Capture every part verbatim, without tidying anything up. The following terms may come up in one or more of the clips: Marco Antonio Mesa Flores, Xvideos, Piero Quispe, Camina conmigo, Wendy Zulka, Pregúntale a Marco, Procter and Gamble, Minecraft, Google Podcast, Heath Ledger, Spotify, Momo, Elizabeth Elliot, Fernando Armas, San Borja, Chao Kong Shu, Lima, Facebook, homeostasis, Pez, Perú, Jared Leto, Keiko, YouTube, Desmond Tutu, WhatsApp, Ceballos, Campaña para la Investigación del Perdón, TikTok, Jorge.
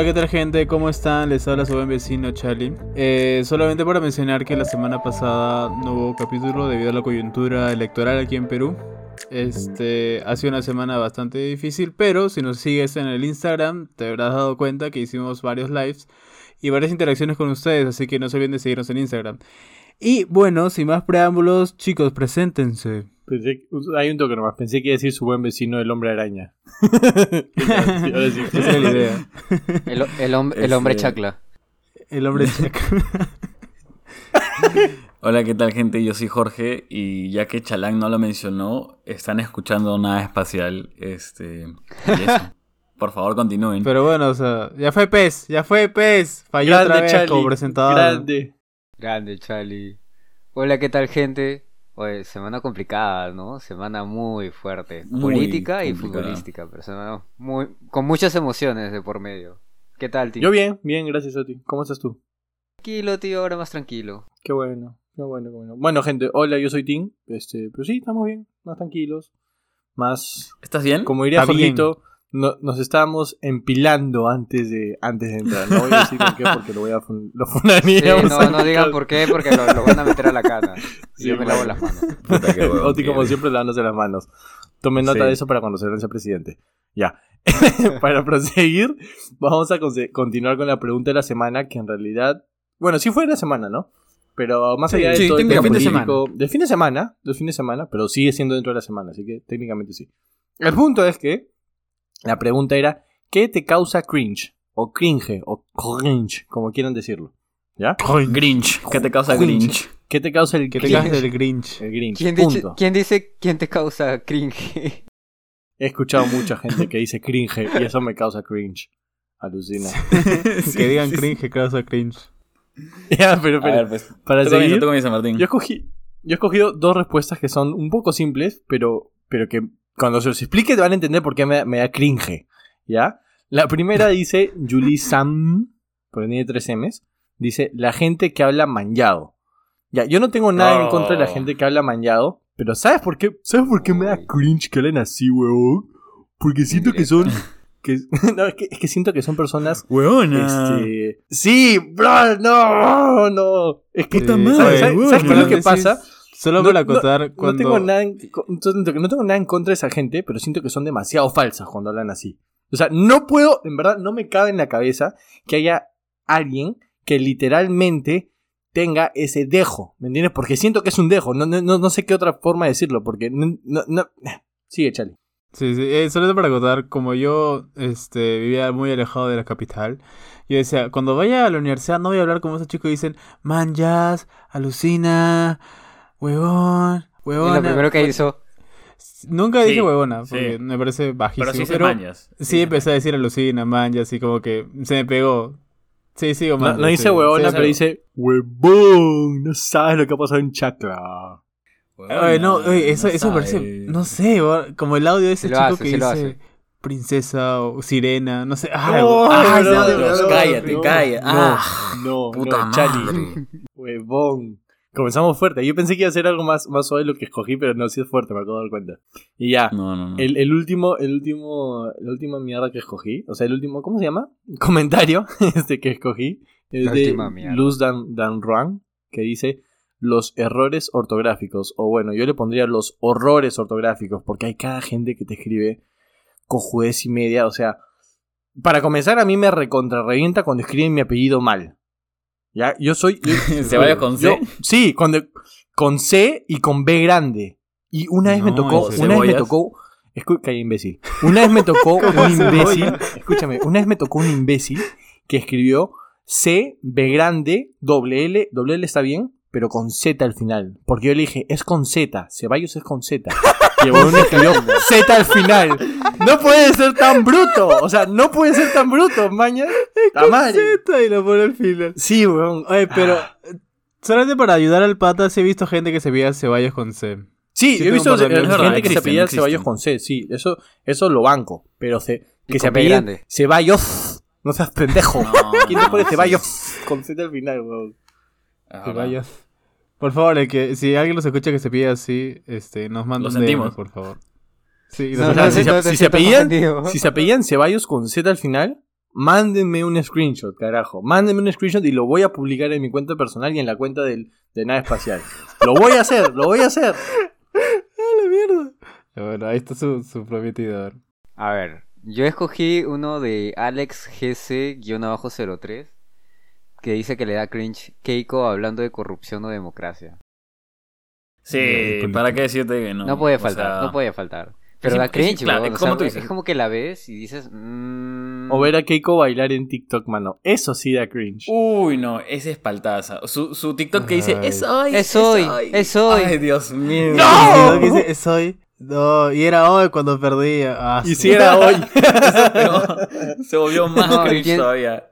Hola, ¿qué tal, gente? ¿Cómo están? Les habla su buen vecino Charlie. Eh, solamente para mencionar que la semana pasada no hubo capítulo debido a la coyuntura electoral aquí en Perú. Este, ha sido una semana bastante difícil, pero si nos sigues en el Instagram te habrás dado cuenta que hicimos varios lives y varias interacciones con ustedes, así que no se olviden de seguirnos en Instagram. Y bueno, sin más preámbulos, chicos, preséntense. Pensé, hay un toque nomás, pensé que iba a decir su buen vecino el hombre araña. Ahora sí. Esa es la idea. El, el, hom- el hombre chacla. El hombre chacla. Hola, ¿qué tal, gente? Yo soy Jorge y ya que Chalang no lo mencionó, están escuchando nada espacial. Este, y eso. Por favor, continúen. Pero bueno, o sea, ya fue Pez, ya fue Pez. Falló grande otra vez Charlie, como presentador. Grande, grande Charlie. Hola, ¿qué tal, gente? Oye, semana complicada, ¿no? Semana muy fuerte, muy política complicada. Y futbolística, pero semana muy, con muchas emociones de por medio. ¿Qué tal, tío? Yo bien, bien, gracias a ti. ¿Cómo estás tú? Tranquilo, tío, ahora más tranquilo. Qué bueno, qué bueno, qué bueno. Bueno, gente, hola, yo soy Tim, este, pero sí, estamos bien, más tranquilos, más... ¿Estás bien? Como diría Jorgito, no, nos estábamos empilando antes de antes de entrar. No voy a decir por qué, porque lo voy a fun- lo funaría. Sí, no, no digan por qué, porque lo, lo van a meter a la cana. Y sí, yo me lavo las manos. Puta, qué huevo, Oti, como siempre, lavándose las manos. Tomen nota sí. de eso para cuando se sea presidente. Ya. Para proseguir, vamos a con- continuar con la pregunta de la semana, que en realidad... Bueno, sí fue de la semana, ¿no? Pero más allá sí, de sí, todo el tema político... De del fin de semana. Del fin de semana, pero sigue siendo dentro de la semana, así que técnicamente sí. El punto es que... La pregunta era, ¿qué te causa cringe? O cringe, o cringe, como quieran decirlo. ¿Ya? Grinch. ¿Qué te causa cringe? ¿Qué te causa el cringe? El Grinch. ¿Quién, dice, ¿Quién dice quién te causa cringe? He escuchado mucha gente que dice cringe y eso me causa cringe. Alucina. Sí, que digan sí, cringe sí. causa cringe. Ya, pero, pero ver, pues, para tú seguir, comienza, tú comienza, Martín. Yo escogí, yo he escogido dos respuestas que son un poco simples, pero, pero que... Cuando se los explique te van a entender por qué me, me da cringe, ¿ya? La primera dice Julie Sam, porque tiene tres M's, dice la gente que habla manllado. Ya, yo no tengo nada oh. en contra de la gente que habla manllado, pero ¿sabes por qué? ¿Sabes por qué me da cringe que hablen así, huevón? Porque siento que son... Que, no, es, que, es que siento que son personas... ¡Huevona! Este, sí, bro, no, no. Es que... Puta madre, ¿sabes, ¿sabes, ¿sabes qué es lo que pasa? Solo no, para acotar no, cuando... No tengo, nada en, no tengo nada en contra de esa gente, pero siento que son demasiado falsas cuando hablan así. O sea, no puedo, en verdad, no me cabe en la cabeza que haya alguien que literalmente tenga ese dejo, ¿me entiendes? Porque siento que es un dejo, no, no, no sé qué otra forma de decirlo, porque... No, no, no. Sigue, Chale. Sí, sí, eh, solo para acotar, como yo este, vivía muy alejado de la capital, yo decía, cuando vaya a la universidad no voy a hablar como esos chicos que dicen manjas, alucina... Huevón, huevona. Es lo primero que hizo. Nunca dije sí, huevona, porque sí. me parece bajísimo. Pero sí se pero manjas. Sí, sí, empecé a decir alucina, manjas, y como que se me pegó. Sí, sí, o manjas. No, no dice sí, huevona, sí, pero dice huevón. No sabes lo que ha pasado en Chacla. Oye, no, oye, eso, no eso parece, no sé, como el audio de ese chico hace, que dice princesa o sirena, no sé. Ay, no, ay, no, no, no, no, cállate, no, cállate. No, ah, no, puta no, Charlie. Huevón. Comenzamos fuerte. Yo pensé que iba a ser algo más, más suave lo que escogí, pero no, sí es fuerte, me acabo de dar cuenta. Y ya, no, no, no. El, el último, el último, la última mierda que escogí, o sea, el último, ¿cómo se llama? Comentario este que escogí es la de Luz Dan, Dan Ruan, que dice los errores ortográficos, o bueno, yo le pondría los horrores ortográficos, porque hay cada gente que te escribe cojudez y media, o sea, para comenzar a mí me recontrarrevienta cuando escriben mi apellido mal. Ya, yo soy... Yo, ¿se vaya con C? Yo, sí, con, de, con C y con B grande. Y una vez no, me tocó... Una vez me tocó... Escu- Calla, imbécil. Una vez me tocó un imbécil... Escúchame, una vez me tocó un imbécil que escribió C, B grande, doble L. Doble L está bien, pero con Z al final. Porque yo le dije, es con Z. Ceballos es con Z. Y uno escribió Z al final. No puede ser tan bruto. O sea, no puede ser tan bruto, maña. Es con Z y lo pone al final. Sí, weón. Oye, pero ah. solamente para ayudar al pata, sí he visto gente que se pide Ceballos con C. Sí, sí he visto gente que existen, se pide no Ceballos con C. Sí, eso, eso lo banco. Pero se, que se pide Ceballos. No seas pendejo. No, ¿quién te pone Ceballos sí. con Z al final, weón? Ah, Ceballos. Hola. Por favor, el que, si alguien los escucha que se pida así, este, nos manda un D M, por favor. Sí, no, no, no, si, no, si, no, si, no, se, no, si, no, se apellidan, si se apellidan Ceballos con Z al final, mándenme un screenshot, carajo. Mándenme un screenshot y lo voy a publicar en mi cuenta personal y en la cuenta del, de Nada Espacial. Lo voy a hacer, lo voy a hacer. ¡A la mierda! Bueno, ahí está su, su prometidor. A ver, yo escogí uno de Alex G C guión cero tres que dice que le da cringe Keiko hablando de corrupción o democracia. Sí, no, ¿para qué decirte que no? No puede faltar, sea... no puede faltar. Pero sí, da cringe, sí, claro, bro. ¿Cómo o sea, tú dices? Es como que la ves y dices... Mmm... O ver a Keiko bailar en TikTok, mano. Eso sí da cringe. Uy, no, esa es paltaza. Su, su TikTok que dice, es hoy, es hoy, es hoy. Es hoy. Ay, Dios mío. ¡No! No, que dice, es hoy. No, y era hoy cuando perdía. Ah, y sí. Si era hoy. No, se volvió más no, cringe tiene, todavía.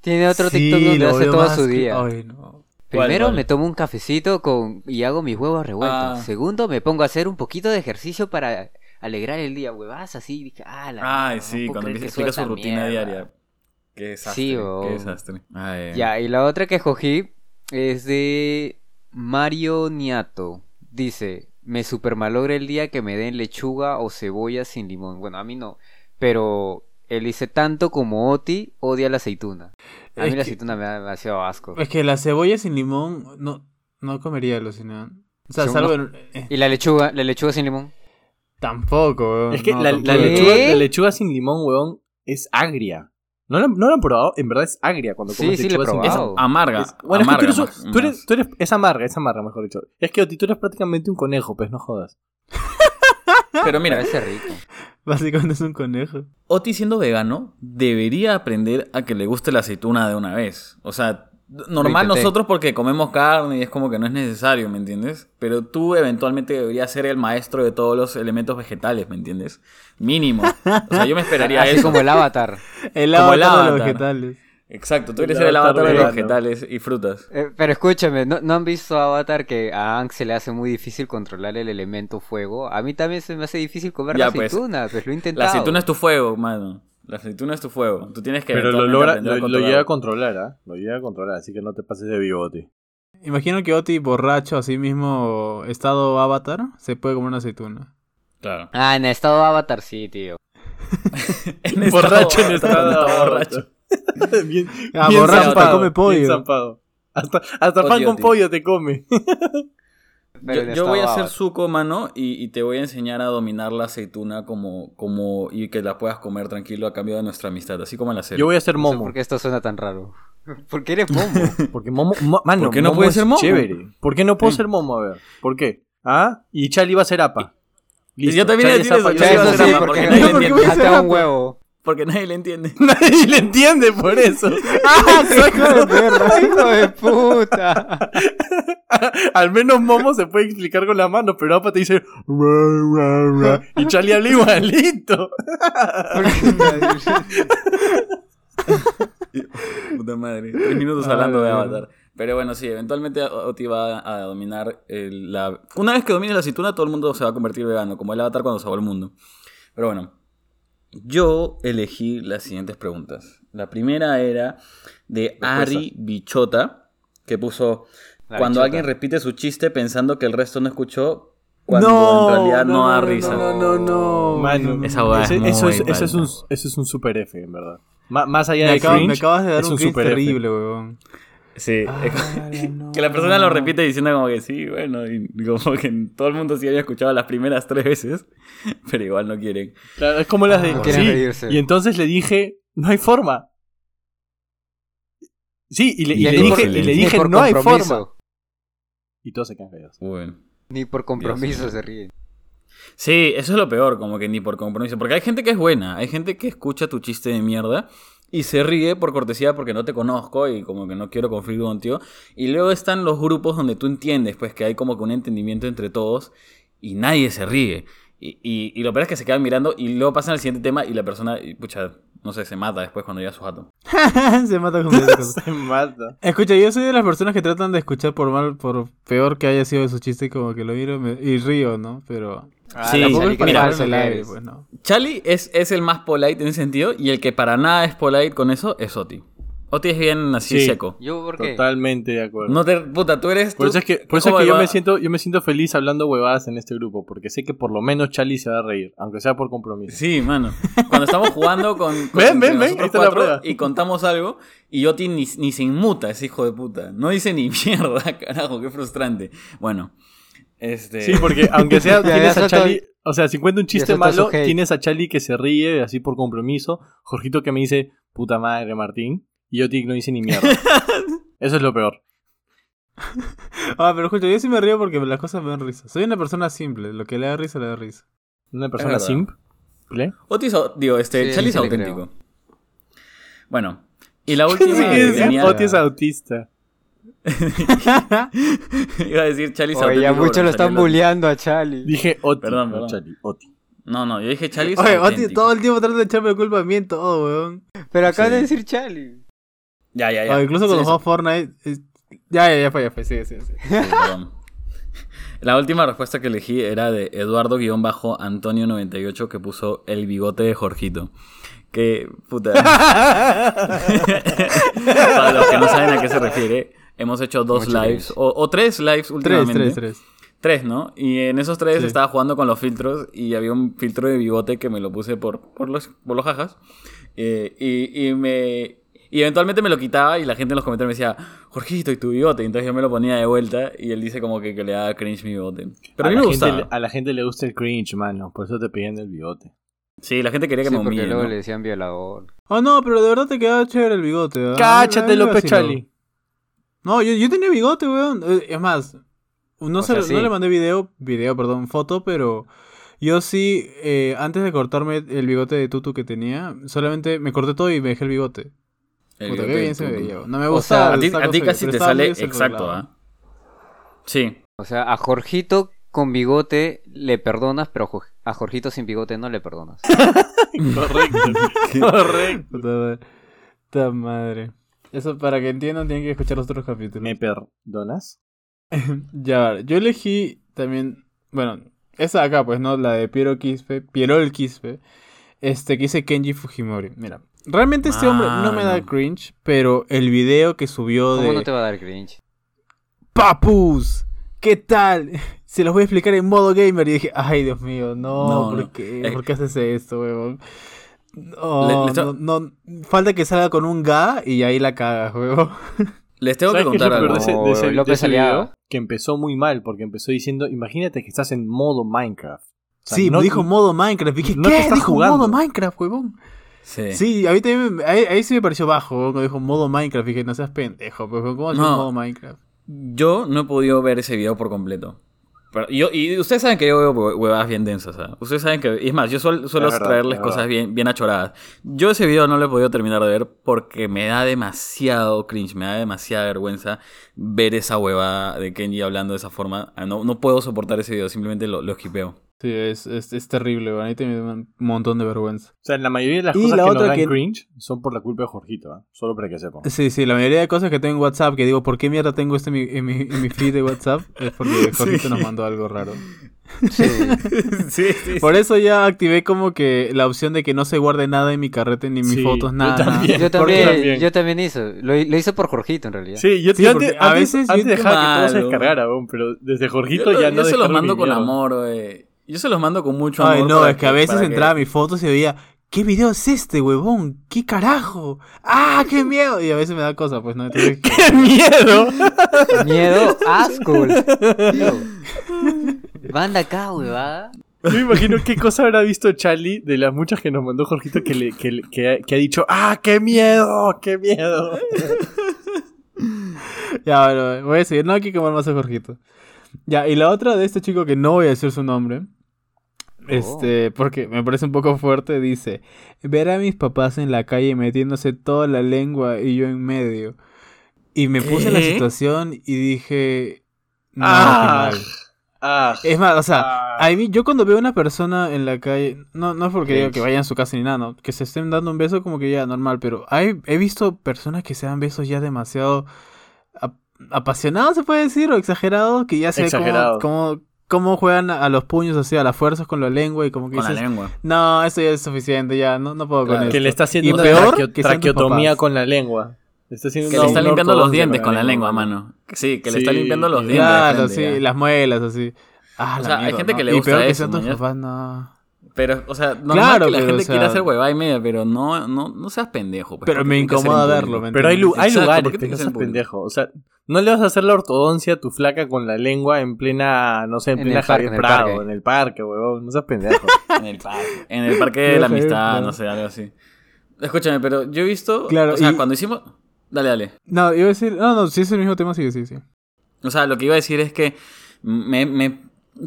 Tiene otro sí, TikTok donde hace todo su día. Ay, no. Primero vale, vale. me tomo un cafecito con y hago mis huevos revueltos. Ah. Segundo, me pongo a hacer un poquito de ejercicio para alegrar el día. Huevas así. Dije, ah, la Ay, no, sí, no cuando empieza explica su rutina mierda. diaria. Qué desastre. Sí, oh. Qué desastre. Ay, ya, y la otra que escogí es de Mario Niato. Dice, me supermalogra el día que me den lechuga o cebolla sin limón. Bueno, a mí no, pero... Él dice, tanto como Oti odia la aceituna. A es mí la aceituna que, me da demasiado asco. Es que la cebolla sin limón no, no comería alucinado. O sea, salvo en, eh. ¿Y la lechuga? ¿La lechuga sin limón? Tampoco, weón. Es que no, la, la, lechuga, la lechuga sin limón, weón, es agria. ¿No la, no la han probado? En verdad es agria cuando comes sí, lechuga sí sin limón. Es amarga. Es, bueno, amarga, es que tú eres, tú, eres, tú eres... Es amarga, es amarga, mejor dicho. Es que Oti, tú eres prácticamente un conejo, pues no jodas. Pero mira, ese rico. Básicamente es un conejo. Oti siendo vegano debería aprender a que le guste la aceituna de una vez. O sea, normal nosotros porque comemos carne y es como que no es necesario, ¿me entiendes? Pero tú eventualmente deberías ser el maestro de todos los elementos vegetales, ¿me entiendes? Mínimo. O sea, yo me esperaría así eso. Como el Avatar. El como Avatar, el Avatar de los vegetales. Exacto, tú eres el Avatar de los vegetales y frutas. Eh, pero escúchame, ¿no, ¿no han visto Avatar que a Aang se le hace muy difícil controlar el elemento fuego? A mí también se me hace difícil comer ya, la aceituna, pues, pues lo he intentado. La aceituna es tu fuego, mano. La aceituna es tu fuego. Tú tienes que... Pero lo, logra, lo, lo llega a controlar, ¿ah? ¿eh? Lo llega a controlar, así que no te pases de vivo, Oti. Imagino que Oti, borracho, así mismo, estado Avatar, se puede comer una aceituna. Claro. Ah, en estado Avatar sí, tío. en borracho, en estado borracho. bien, ah, bien borracho zampado, te come pollo. Hasta, hasta pan con pollo te come. yo, yo voy a hacer suco, mano, y, y te voy a enseñar a dominar la aceituna como, como y que la puedas comer tranquilo a cambio de nuestra amistad, así como en la serie. Yo voy a ser Momo. No sé por qué esto suena tan raro. ¿Por qué eres Momo? Porque Momo, mo, mano, ¿por qué no puedes ser Momo? Chévere. ¿Por qué no puedo sí. ser Momo? A ver, ¿por qué? ¿Ah? Y Charlie va a ser Apa. Listo. Yo también le digo Charlie va a ser Apa porque nadie le entiende. un huevo. Porque nadie le entiende. Nadie le entiende por eso. ¡Ah, hijo de perra! ¡Hijo de puta! Al menos Momo se puede explicar con la mano, pero Apa te dice... y Charlie habla igualito. Puta madre. Tres minutos hablando de Avatar. Pero bueno, sí, eventualmente Oti va a dominar el, la... Una vez que domines la aceituna, todo el mundo se va a convertir vegano, como el Avatar cuando salvó el mundo. Pero bueno. Yo elegí las siguientes preguntas. La primera era de Ari Bichota, que puso... La cuando bichota. Alguien repite su chiste pensando que el resto no escuchó, cuando no, en realidad no, no da risa. No, no, no. Man, esa hueá es muy eso, es, eso, es un, eso es un super F, en verdad. M- más allá me de cringe, me acabas de dar un cringe terrible, huevón. Sí, ay, no, que la persona no. lo repite diciendo como que sí, bueno, y como que todo el mundo sí había escuchado las primeras tres veces, pero igual no quieren. Claro, es como las de... Ah, sí, reírse. Y entonces le dije, no hay forma. Sí, y le, y y le, le dije, y le dije no hay forma. Y todos se quedan callados. Bueno. Ni por compromiso Dios, se ríen. Sí, eso es lo peor, como que ni por compromiso. Porque hay gente que es buena, hay gente que escucha tu chiste de mierda... Y se ríe por cortesía porque no te conozco y como que no quiero conflicto contigo. Y luego están los grupos donde tú entiendes pues que hay como que un entendimiento entre todos y nadie se ríe. Y, y, y lo peor es que se quedan mirando y luego pasan al siguiente tema y la persona, y, pucha, no sé, se mata después cuando llega su jato. se mata con Se mata. Escucha, yo soy de las personas que tratan de escuchar por mal, por peor que haya sido su chiste, como que lo miro me, y río, ¿no? Pero... Ah, sí, Charlie, es mira, el aire, pues, no. Charlie es, es el más polite en ese sentido y el que para nada es polite con eso es Oti. Oti es bien así, sí, seco. Yo, ¿por qué? Totalmente de acuerdo. No te, puta, tú eres... Por tú, eso es que, por eso es que yo, me siento, yo me siento feliz hablando huevadas en este grupo. Porque sé que por lo menos Charlie se va a reír. Aunque sea por compromiso. Sí, mano. Cuando estamos jugando con... con ven, ven, ven. Esta es la prueba. Y contamos algo. Y Oti ni, ni se inmuta, ese hijo de puta. No dice ni mierda, carajo. Qué frustrante. Bueno. Este... Sí, porque aunque sea... tienes a Charlie... O sea, si cuenta un chiste malo, tienes a Charlie que se ríe así por compromiso. Jorgito que me dice, puta madre, Martín. Y yo, tic, no hice ni mierda. Eso es lo peor. Ah, pero justo, yo sí me río porque las cosas me dan risa. Soy una persona simple. Lo que le da risa, le da risa. ¿Una persona simple? Otis, digo, este, sí, Charlie es auténtico. Bueno, y la última... ¿Qué sí, es? Otis autista. Iba a decir Charlie es auténtico. Oye, ya muchos lo están bulleando a Charlie. Dije Oti. Perdón, perdón. No, Charlie, Oti. No, no, yo dije Charlie es Oye, auténtico. Oye, Oti todo el tiempo trata de echarme de culpa a mí en todo, weón. Pero acabas sí. de decir Charlie. Ya, ya, ya. O incluso cuando sí, jugaba Fortnite. Es... Ya, ya, ya fue, ya fue. Sí, sí, sí. sí perdón. La última respuesta que elegí era de Eduardo-Antonio noventa y ocho, que puso el bigote de Jorgito. Que, puta. Para los que no saben a qué se refiere, hemos hecho dos Mucho lives, o, o tres lives últimamente. Tres, tres, tres. Tres, ¿no? Y en esos tres sí. estaba jugando con los filtros y había un filtro de bigote que me lo puse por, por, los, por los jajas. Eh, y, y me... Y eventualmente me lo quitaba y la gente en los comentarios me decía, Jorgito, ¿y tu bigote? Y entonces yo me lo ponía de vuelta y él dice como que, que le da cringe mi bigote. Pero a, a mí me gusta. A la gente le gusta el cringe, mano. Por eso te piden el bigote. Sí, la gente quería que sí, me humille, porque luego ¿no? le decían violador. Oh, no, pero de verdad te quedaba chévere el bigote, ¿verdad? Cáchate, López Charlie. No, yo, yo tenía bigote, weón. Es más, no, se, sea, sí. no le mandé video, video, perdón, foto, pero... Yo sí, eh, antes de cortarme el bigote de tutu que tenía, solamente me corté todo y me dejé el bigote. Puta, qué bien se veía. No me gusta. O sea, a ti casi te sale exacto, ¿ah? ¿eh? Sí. O sea, a Jorgito con bigote le perdonas, pero a Jorgito sin bigote no le perdonas. Correcto. Correcto. Puta madre. Eso para que entiendan tienen que escuchar los otros capítulos. ¿Me perdonas? Ya, yo elegí también, bueno, esa de acá pues, ¿no? La de Piero Quispe, Piero el Quispe. Este que dice Kenji Fujimori. Mira, realmente este ah, hombre no me da cringe, pero el video que subió de... ¿Cómo no te va a dar cringe? ¡Papus! ¿Qué tal? Se los voy a explicar en modo gamer. Y dije, ay, Dios mío, no, no ¿por qué? No. ¿Por qué haces esto, huevón? No, le, le no, no, falta que salga con un ga y ahí la cagas, huevón. Les tengo que contar algo. De ese, de ese, de ese video, que empezó muy mal, porque empezó diciendo, imagínate que estás en modo Minecraft. O sea, sí, no, me dijo modo Minecraft. Dije, no ¿qué? Te estás dijo jugando. Modo Minecraft, huevón. Sí. Sí, a mí también, ahí, ahí sí me pareció bajo, huevón, cuando dijo modo Minecraft. Dije, no seas pendejo, huevón, ¿cómo es no, modo Minecraft? Yo no he podido ver ese video por completo. Pero yo, y ustedes saben que yo veo huevadas bien densas, ¿sabes? Ustedes saben que... Y es más, yo suelo, suelo verdad, traerles cosas bien, bien achoradas. Yo ese video no lo he podido terminar de ver porque me da demasiado cringe, me da demasiada vergüenza ver esa huevada de Kenji hablando de esa forma. No, no puedo soportar ese video, simplemente lo, lo esquipeo. Sí, es, es, es terrible, ¿verdad? Ahí te da un montón de vergüenza. O sea, la mayoría de las y cosas la que nos dan que... cringe son por la culpa de Jorgito, ¿eh? Solo para que sepan. Sí, sí, la mayoría de cosas que tengo en WhatsApp, que digo, ¿por qué mierda tengo este en mi, en mi, en mi feed de WhatsApp? Es porque Jorgito sí. nos mandó algo raro. Sí. sí, sí. Por eso ya activé como que la opción de que no se guarde nada en mi carrete, ni en mis sí, fotos, nada. Yo también, yo también, también. Yo también hizo. Lo, lo hizo por Jorgito, en realidad. Sí, yo, sí, yo antes, a veces antes yo dejaba malo, que todo se descargara, bro, pero desde Jorgito yo, ya no. Yo se los mando con amor, güey. Yo se los mando con mucho amor. Ay, no, es que, que a veces entraba a mis fotos y veía, ¿qué video es este, huevón? ¿Qué carajo? ¡Ah, qué miedo! Y a veces me da cosa, pues, ¿no? Entonces, ¡qué miedo! ¡Miedo, asco! Banda acá, huevada. Yo me imagino qué cosa habrá visto Charlie de las muchas que nos mandó Jorgito que, le, que, que, ha, que ha dicho, ¡ah, qué miedo! ¡Qué miedo! Ya, bueno, voy a seguir. No, aquí como más a Jorgito. Ya, y la otra de este chico que no voy a decir su nombre... Este, porque me parece un poco fuerte, dice, ver a mis papás en la calle metiéndose toda la lengua y yo en medio. Y me puse en la situación y dije, no, ah, qué mal. Ah, es más, o sea, ah, a mí, yo cuando veo a una persona en la calle, no, no es porque digo que vayan a su casa ni nada, no, que se estén dando un beso como que ya, normal, pero hay, he visto personas que se dan besos ya demasiado ap- apasionados, se puede decir, o exagerados, que ya se ve como... como cómo juegan a los puños así, a las fuerzas con la lengua y como que con dices... la lengua. No, eso ya es suficiente, ya, no, no puedo claro, con eso. Que esto. Le está haciendo y una peor, traqueo, traqueotomía con la lengua. Está que le está limpiando los dientes con la lengua, mano. Sí, que le sí, está limpiando los dientes. Claro, sí, ya. Las muelas, así. Ah, o sea, mierda, hay gente no. que le gusta y peor eso. Que sean tus papás, no. Pero, o sea, normal claro, que la pero, gente o sea, quiera hacer huevada y media, pero no, no, no seas pendejo. Pues, pero me incomoda verlo. ¿Me pero hay, lu hay Exacto, lugares que no seas pendejo. O sea, no le vas a hacer la ortodoncia a tu flaca con la lengua en plena, no sé, en, en plena Javier Prado, en el parque, huevón. No seas pendejo. En el parque. En el parque de la amistad, no sé, algo así. Escúchame, pero yo he visto... Claro, o sea, y... cuando hicimos... Dale, dale. No, iba a decir... No, no, si es el mismo tema, sí, sí, sí. O sea, lo que iba a decir es que... me, me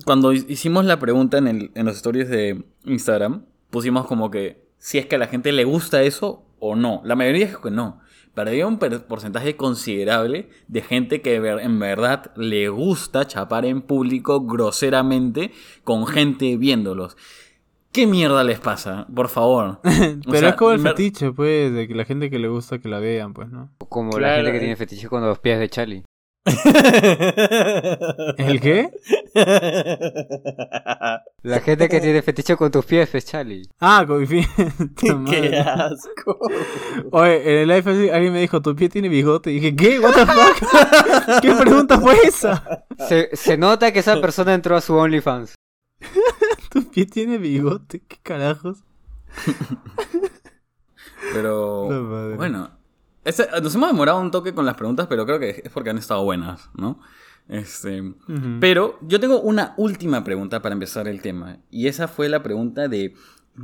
Cuando hicimos la pregunta en, el, en los stories de Instagram, pusimos como que... si es que a la gente le gusta eso o no. La mayoría dijo que no. Pero había un per porcentaje considerable de gente que ver, en verdad le gusta chapar en público groseramente con gente viéndolos. ¿Qué mierda les pasa? Por favor. Pero o sea, es como el mer... fetiche, pues, de que la gente que le gusta que la vean, pues, ¿no? Como claro, la gente que tiene fetiche con los pies de Charlie. ¿El qué? La gente que tiene fetiche con tus pies, es Charlie. Ah, con mi pie. ¡Qué asco! Oye, en el live alguien me dijo, ¿tu pie tiene bigote? Y dije, ¿qué? ¿What the fuck? ¿Qué pregunta fue esa? Se, se nota que esa persona entró a su OnlyFans. Tu pie tiene bigote, qué carajos. Pero no, bueno, este, nos hemos demorado un toque con las preguntas, pero creo que es porque han estado buenas, ¿no? Este, uh-huh. Pero yo tengo una última pregunta para empezar el tema. Y esa fue la pregunta de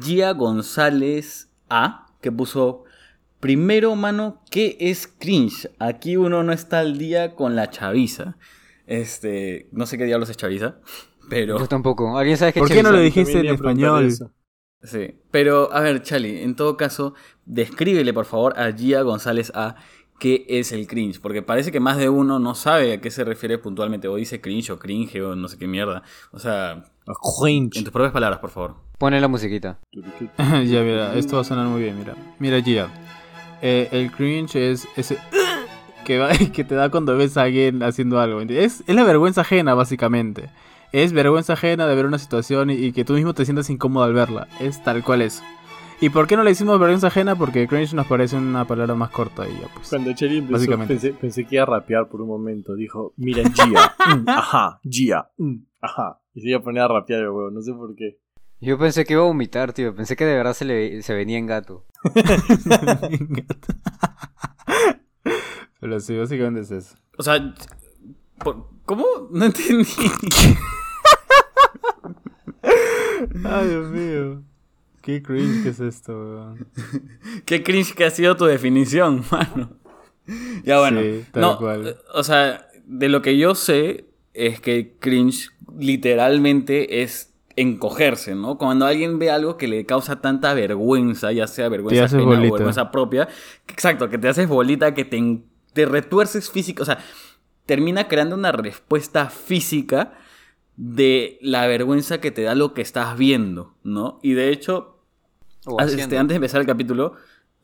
Gia González A, que puso: primero, mano, ¿qué es cringe? Aquí uno no está al día con la chaviza. Este, no sé qué diablos es chaviza. Pero... yo tampoco. ¿Alguien sabe qué ¿Por qué no lo dijiste en español? Sí. Pero, a ver, Charlie, en todo caso, descríbele, por favor, a Gia González A qué es el cringe. Porque parece que más de uno no sabe a qué se refiere puntualmente. O dice cringe o cringe o no sé qué mierda. O sea, cringe. En tus propias palabras, por favor. Pone la musiquita. Ya, mira, esto va a sonar muy bien, mira. Mira, Gia. Eh, el cringe es ese... que, va, que te da cuando ves a alguien haciendo algo. Es, es la vergüenza ajena, básicamente. Es vergüenza ajena de ver una situación y, y que tú mismo te sientas incómodo al verla. Es tal cual eso. ¿Y por qué no le decimos vergüenza ajena? Porque cringe nos parece una palabra más corta y ya, pues. Cuando Chely empezó, pensé, pensé que iba a rapear por un momento. Dijo, mira, Gia, mm, ajá, Gia, mm, ajá. Y se iba a poner a rapear el huevo, no sé por qué. Yo pensé que iba a vomitar, tío. Pensé que de verdad se le se venía en gato. Pero sí, básicamente es eso. O sea... ¿cómo? No entendí. Ay, Dios mío. Qué cringe que es esto, weón. Qué cringe que ha sido tu definición, mano. Ya bueno. Sí, tal no, cual. O sea, de lo que yo sé es que cringe literalmente es encogerse, ¿no? Cuando alguien ve algo que le causa tanta vergüenza, ya sea vergüenza ajena o vergüenza propia. Exacto, que te haces bolita, que te, te retuerces físico, o sea... termina creando una respuesta física de la vergüenza que te da lo que estás viendo, ¿no? Y de hecho, este, antes de empezar el capítulo,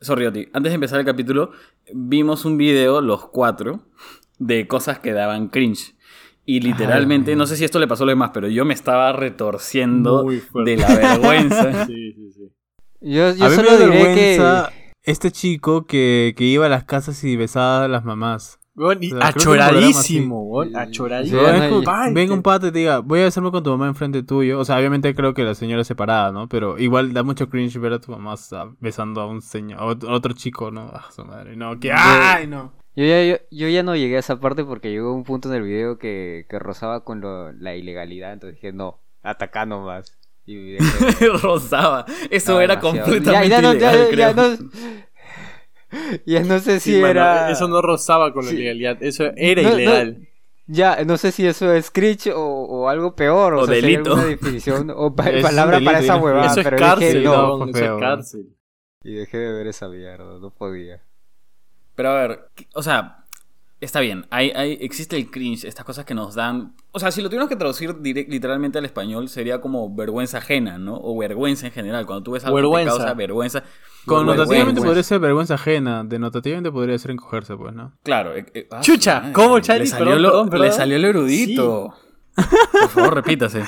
sorry, Oti, antes de empezar el capítulo, vimos un video, los cuatro, de cosas que daban cringe. Y literalmente, ay, no sé si esto le pasó a los demás, pero yo me estaba retorciendo de la vergüenza. Sí, sí, sí. Yo, yo solo diré vergüenza que... este chico que, que iba a las casas y besaba a las mamás. Bon, y o sea, achoradísimo, bon, achoradísimo. Sí, no, no, no. Venga un pata y te diga, voy a besarme con tu mamá enfrente tuyo. O sea, obviamente creo que la señora es separada, ¿no? Pero igual da mucho cringe ver a tu mamá, o sea, besando a un señor, a otro chico, ¿no? Ah, su madre, no, que ay, no. Yo ya, yo, yo ya no llegué a esa parte porque llegó un punto en el video que, que rozaba con lo, la ilegalidad, entonces dije, no, ataca nomás. Y dejé, rozaba, eso no, era demasiado. Completamente ya, ya, no, ilegal, ya, creo. Ya, no... ya no sé si sí, era... Mano, eso no rozaba con la sí. ilegalidad, eso era no, ilegal. No, ya, no sé si eso es cringe o, o algo peor. O, o sea, delito. Si definición, o pa palabra delito, para esa huevada. Eso es pero cárcel, dije, no, no, eso es cárcel. Y dejé de ver esa mierda, no podía. Pero a ver, o sea, está bien, hay, hay, existe el cringe, estas cosas que nos dan... O sea, si lo tuviéramos que traducir direct, literalmente al español, sería como vergüenza ajena, ¿no? O vergüenza en general, cuando tú ves algo vergüenza. Que te causa vergüenza... Connotativamente podría ser vergüenza ajena, denotativamente podría ser encogerse, pues, ¿no? Claro. Eh, eh, ah, ¡Chucha! ¿Cómo, Charlie? Le salió, perdón, lo, perdón, perdón. Le salió lo erudito. Sí. Por favor, repítase.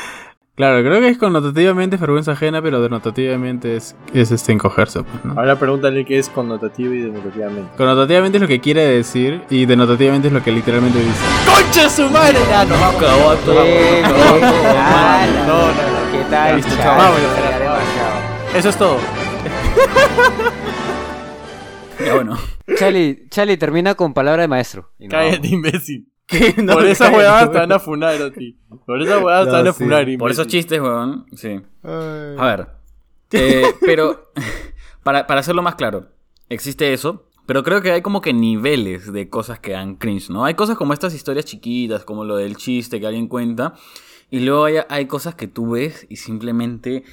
Claro, creo que es connotativamente vergüenza ajena, pero denotativamente es, es este encogerse, pues, ¿no? Ahora pregúntale qué es connotativo y denotativamente. Connotativamente es lo que quiere decir y denotativamente es lo que literalmente dice. ¡Concha su madre! Ya, no, vamos, no, vamos, no, no, no, ¿qué tal? Listo, vamos, eso es todo. Ya, bueno. Charlie, Charlie termina con palabra de maestro. No, cállate, imbécil. No, por esas huevadas te van a funar a ti. Por esas huevadas no, te van a sí. funar imbécil. Por esos chistes, huevón. Sí. Ay. A ver. Eh, pero, para, para hacerlo más claro, existe eso. Pero creo que hay como que niveles de cosas que dan cringe, ¿no? Hay cosas como estas historias chiquitas, como lo del chiste que alguien cuenta. Y luego hay, hay cosas que tú ves y simplemente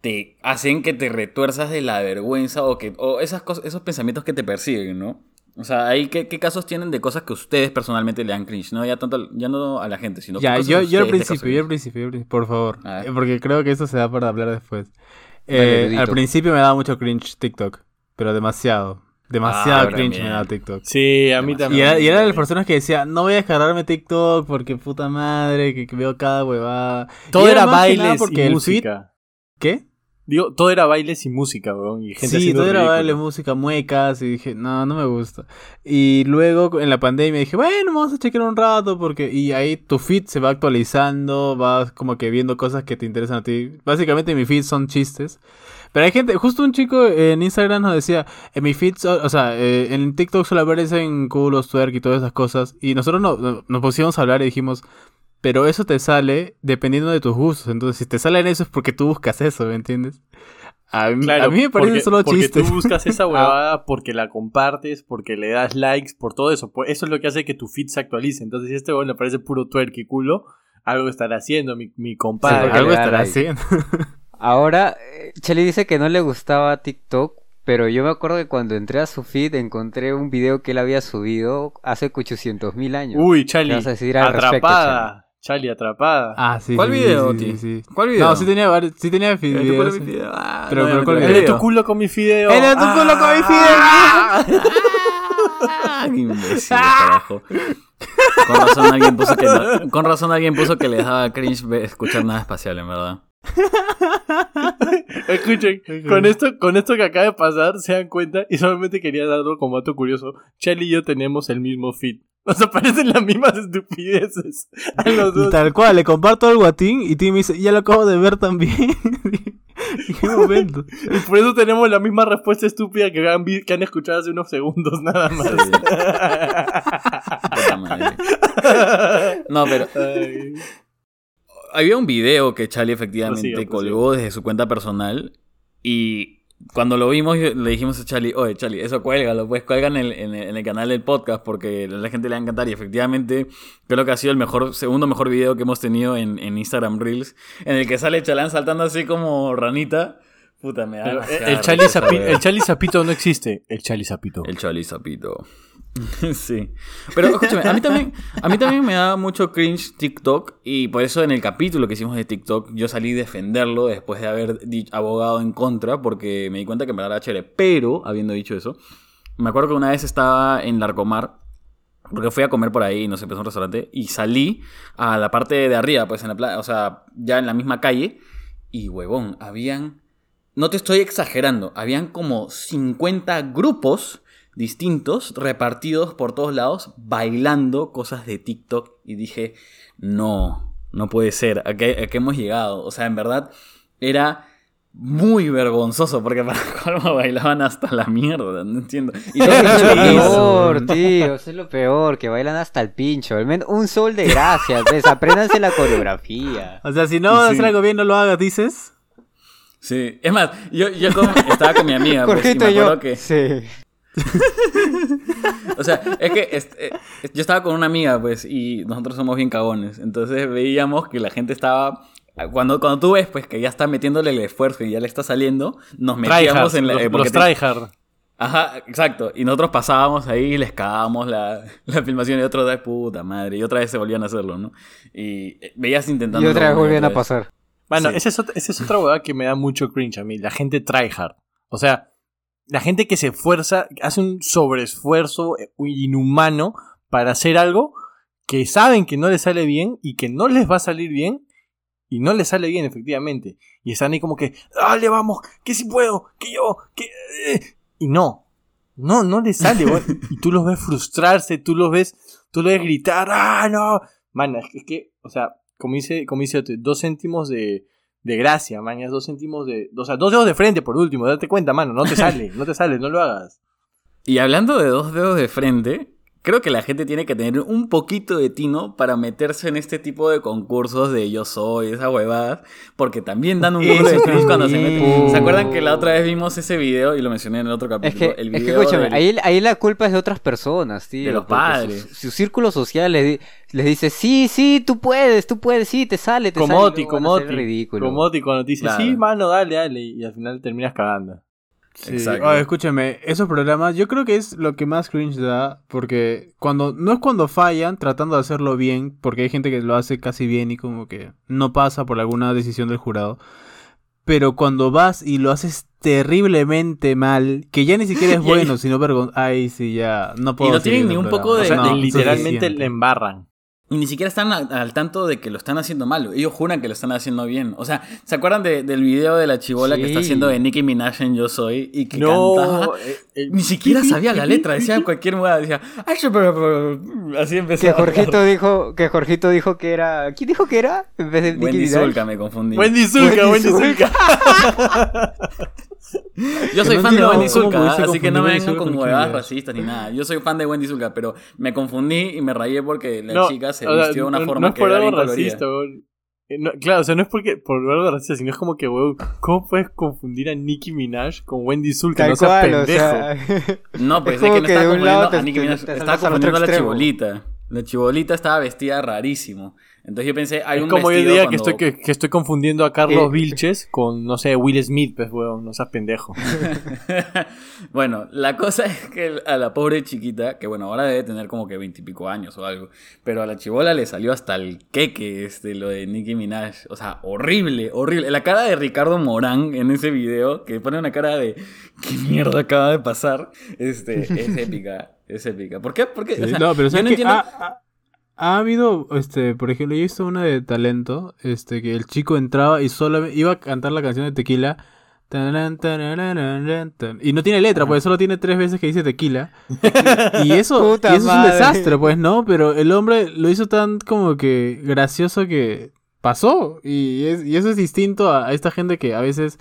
te hacen que te retuerzas de la vergüenza o, que, o esas cosas, esos pensamientos que te persiguen, ¿no? O sea, ahí ¿qué, qué casos tienen de cosas que ustedes personalmente le dan cringe? No ya tanto ya no a la gente, sino ya, yo, yo al principio, yo al principio, yo, por favor. Porque creo que eso se da para hablar después. Eh, al principio me daba mucho cringe TikTok, pero demasiado. Demasiado ah, cringe también. Me daba TikTok. Sí, a mí demasiado. También. Y era, y era de las personas que decía, no voy a descargarme TikTok porque puta madre, que, que veo cada huevada. Todo era, era bailes y música. Tweet, ¿qué? Digo, todo era bailes y música, weón. Y gente sí, haciendo todo ridículo. Era bailes, música, muecas. Y dije, no, no me gusta. Y luego en la pandemia dije, bueno, vamos a chequear un rato. Porque y ahí tu feed se va actualizando. Vas como que viendo cosas que te interesan a ti. Básicamente mi feed son chistes. Pero hay gente, justo un chico en Instagram nos decía, en mi feed, o, o sea, eh, en TikTok solo aparecen culos, twerk y todas esas cosas. Y nosotros no, no, nos pusimos a hablar y dijimos... Pero eso te sale dependiendo de tus gustos. Entonces, si te salen eso es porque tú buscas eso, ¿me entiendes? A mí, claro, a mí me parece porque, solo chistes. Porque tú buscas esa huevada, porque la compartes, porque le das likes, por todo eso. Eso es lo que hace que tu feed se actualice. Entonces, si este huevón le parece puro twerk y culo, algo estará haciendo mi, mi compadre. Sí, algo estará like. haciendo. Ahora, Chely dice que no le gustaba TikTok, pero yo me acuerdo que cuando entré a su feed encontré un video que él había subido hace ochocientos mil años. Uy, Chely, atrapada. Respecto, Charlie, atrapada. Ah, sí. ¿Cuál sí, video, sí, tío? Sí, sí. ¿Cuál video? No, sí tenía, sí tenía videos. ¿Cuál video? Ah, pero, no, pero ¿cuál video? ¡Ele tu culo con mi fideo! ¡Ele tu culo con mi fideo! ¡Ah! ¡Qué imbécil, carajo! Con razón alguien puso que no, con razón alguien puso que les daba cringe escuchar nada espacial, en verdad. Escuchen, con esto, con esto que acaba de pasar, se dan cuenta, y solamente quería darlo como dato curioso, Charlie y yo tenemos el mismo feed. Nos aparecen las mismas estupideces a los dos. Tal cual, le comparto algo a Tim y Tim me dice, ya lo acabo de ver también. ¿En qué momento? Y por eso tenemos la misma respuesta estúpida que han, que han escuchado hace unos segundos nada más. No, pero... Ay. Había un video que Charlie efectivamente no, sí, colgó sí. desde su cuenta personal y... Cuando lo vimos le dijimos a Charlie, oye Charlie, eso cuélgalo, pues cuelgan en, en, en el canal del podcast porque a la gente le va a encantar. Y efectivamente creo que ha sido el mejor segundo mejor video que hemos tenido en, en Instagram Reels, en el que sale Chalang saltando así como ranita. Puta, me da el Charlie Zapito. El Charlie Zapito no existe. El Charlie Zapito. El Charlie Zapito. Sí. Pero escúchame, a mí también, a mí también me da mucho cringe TikTok. Y por eso en el capítulo que hicimos de TikTok, yo salí a defenderlo después de haber abogado en contra, porque me di cuenta que me daba chévere. Pero, habiendo dicho eso, me acuerdo que una vez estaba en Larcomar, porque fui a comer por ahí, no sé, empezó un restaurante, y salí a la parte de arriba, pues en la plaza, o sea, ya en la misma calle. Y huevón, habían... No te estoy exagerando, habían como cincuenta grupos distintos repartidos por todos lados bailando cosas de TikTok y dije, no, no puede ser, ¿a qué, a qué hemos llegado? O sea, en verdad era muy vergonzoso porque para colmo bailaban hasta la mierda, no entiendo. Y todo es lo peor, tío, eso es lo peor, que bailan hasta el pincho, al menos un sol de gracia, pues, apréndanse la coreografía. O sea, si no haces sí. algo bien, no lo hagas, dices... Sí, es más, yo, yo con, estaba con mi amiga, pues, y me acuerdo yo, que... Sí. O sea, es que es, es, yo estaba con una amiga, pues, y nosotros somos bien cagones. Entonces veíamos que la gente estaba... Cuando, cuando tú ves, pues, que ya está metiéndole el esfuerzo y ya le está saliendo, nos metíamos tryhard, en la... Los, eh, los tryhard. Te... Ajá, exacto. Y nosotros pasábamos ahí y les cagábamos la, la filmación y otra vez, puta madre, y otra vez se volvían a hacerlo, ¿no? Y veías intentando... Y otra vez volvían a pasar. Bueno, sí. esa, es otra, esa es otra huevada que me da mucho cringe a mí. La gente tryhard. O sea, la gente que se esfuerza, hace un sobreesfuerzo inhumano para hacer algo que saben que no les sale bien y que no les va a salir bien Y no le sale bien, efectivamente. Y están ahí como que, ¡dale, vamos! ¡Que si puedo! ¡Que yo! ¡Que...! Y no. No, no le sale. Y tú los ves frustrarse, tú los ves, tú los ves gritar, ¡ah, no! Man, es que, o sea, como dice, como dice dos céntimos de, de gracia, man, es dos céntimos de... O sea, dos dedos de frente, por último, date cuenta, mano, no te sale, no te sale, no lo hagas. Y hablando de dos dedos de frente... Creo que la gente tiene que tener un poquito de tino para meterse en este tipo de concursos de yo soy, esas huevadas, porque también dan un número de clics cuando se meten. ¿Se acuerdan que la otra vez vimos ese video y lo mencioné en el otro capítulo? Es que, el video es que escúchame, del... ahí, ahí la culpa es de otras personas, tío. De los padres. Su, su círculo social les, les dice, sí, sí, tú puedes, tú puedes, sí, te sale, te comoti, sale. Comoti, ridículo. Comoti, cuando te dice, claro, sí, mano, dale, dale, y al final terminas cagando. Sí. Oh, escúchame, esos programas yo creo que es lo que más cringe da, porque cuando no es cuando fallan tratando de hacerlo bien, porque hay gente que lo hace casi bien y como que no pasa por alguna decisión del jurado, pero cuando vas y lo haces terriblemente mal, que ya ni siquiera es bueno, sino vergon... ay, sí, ya no puedo. Y no tienen ni un poco de, o sea, no, de literalmente suficiente. Le embarran. Y ni siquiera están al, al tanto de que lo están haciendo mal. Ellos juran que lo están haciendo bien. O sea, ¿se acuerdan de, del video de la chibola sí. que está haciendo de Nicki Minaj en Yo Soy? Y que no, cantaba. Eh, eh, ni siquiera sabía la letra. Decía cualquier hueá. Decía... Así empezó. Que Jorgito dijo que, Jorgito dijo que era... ¿Quién dijo que era? En vez de Nicki Wendy Zulka, me confundí. Wendy Zulka, Wendy Zulka. Yo soy no fan de Wendy Zulka, así que no me vengan con huevadas racistas ni nada. Yo soy fan de Wendy Zulka, pero me confundí y me rayé porque la no. chica... Se o sea, de una no, forma no es por algo racista, no, claro, o sea, no es porque por algo racista, sino es como que, weón, ¿cómo puedes confundir a Nicki Minaj con Wendy Zulka? No seas pendejo. O sea... No, pues es, es que no estaba confundiendo te, a Nicki Minaj, estaba confundiendo a la chibolita. La chibolita estaba vestida rarísimo. Entonces yo pensé, hay es un vestido... Es como yo diría cuando... que, estoy, que, que estoy confundiendo a Carlos eh. Vilches con, no sé, Will Smith, pues, weón, no seas pendejo. Bueno, la cosa es que a la pobre chiquita, que bueno, ahora debe tener como que veintipico años o algo, pero a la chibola le salió hasta el queque, este, lo de Nicki Minaj. O sea, horrible, horrible. La cara de Ricardo Morán en ese video, que pone una cara de, ¿qué mierda acaba de pasar? Este, es épica, es épica. ¿Por qué? Porque, sí, o sea, no, pero yo no entiendo... Ah, ah, ha habido, este, por ejemplo, yo hice una de talento, este, que el chico entraba y solo iba a cantar la canción de Tequila. Taran, taran, taran, taran, y no tiene letra, pues solo tiene tres veces que dice tequila. Y eso, y eso es un desastre, pues, ¿no? Pero el hombre lo hizo tan como que gracioso que pasó. Y, es, y eso es distinto a, a esta gente que a veces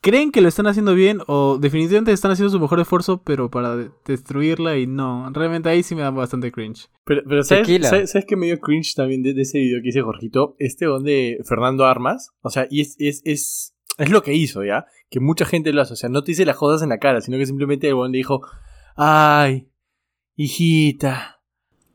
creen que lo están haciendo bien o definitivamente están haciendo su mejor esfuerzo, pero para de- destruirla y no. Realmente ahí sí me da bastante cringe. Pero, pero ¿sabes, ¿sabes, ¿sabes qué me dio cringe también de, de ese video que hice Jorgito? Este donde Fernando Armas, o sea, y es, es, es, es lo que hizo, ¿ya? Que mucha gente lo hace, o sea, no te dice las cosas en la cara, sino que simplemente el donde dijo, ay, hijita,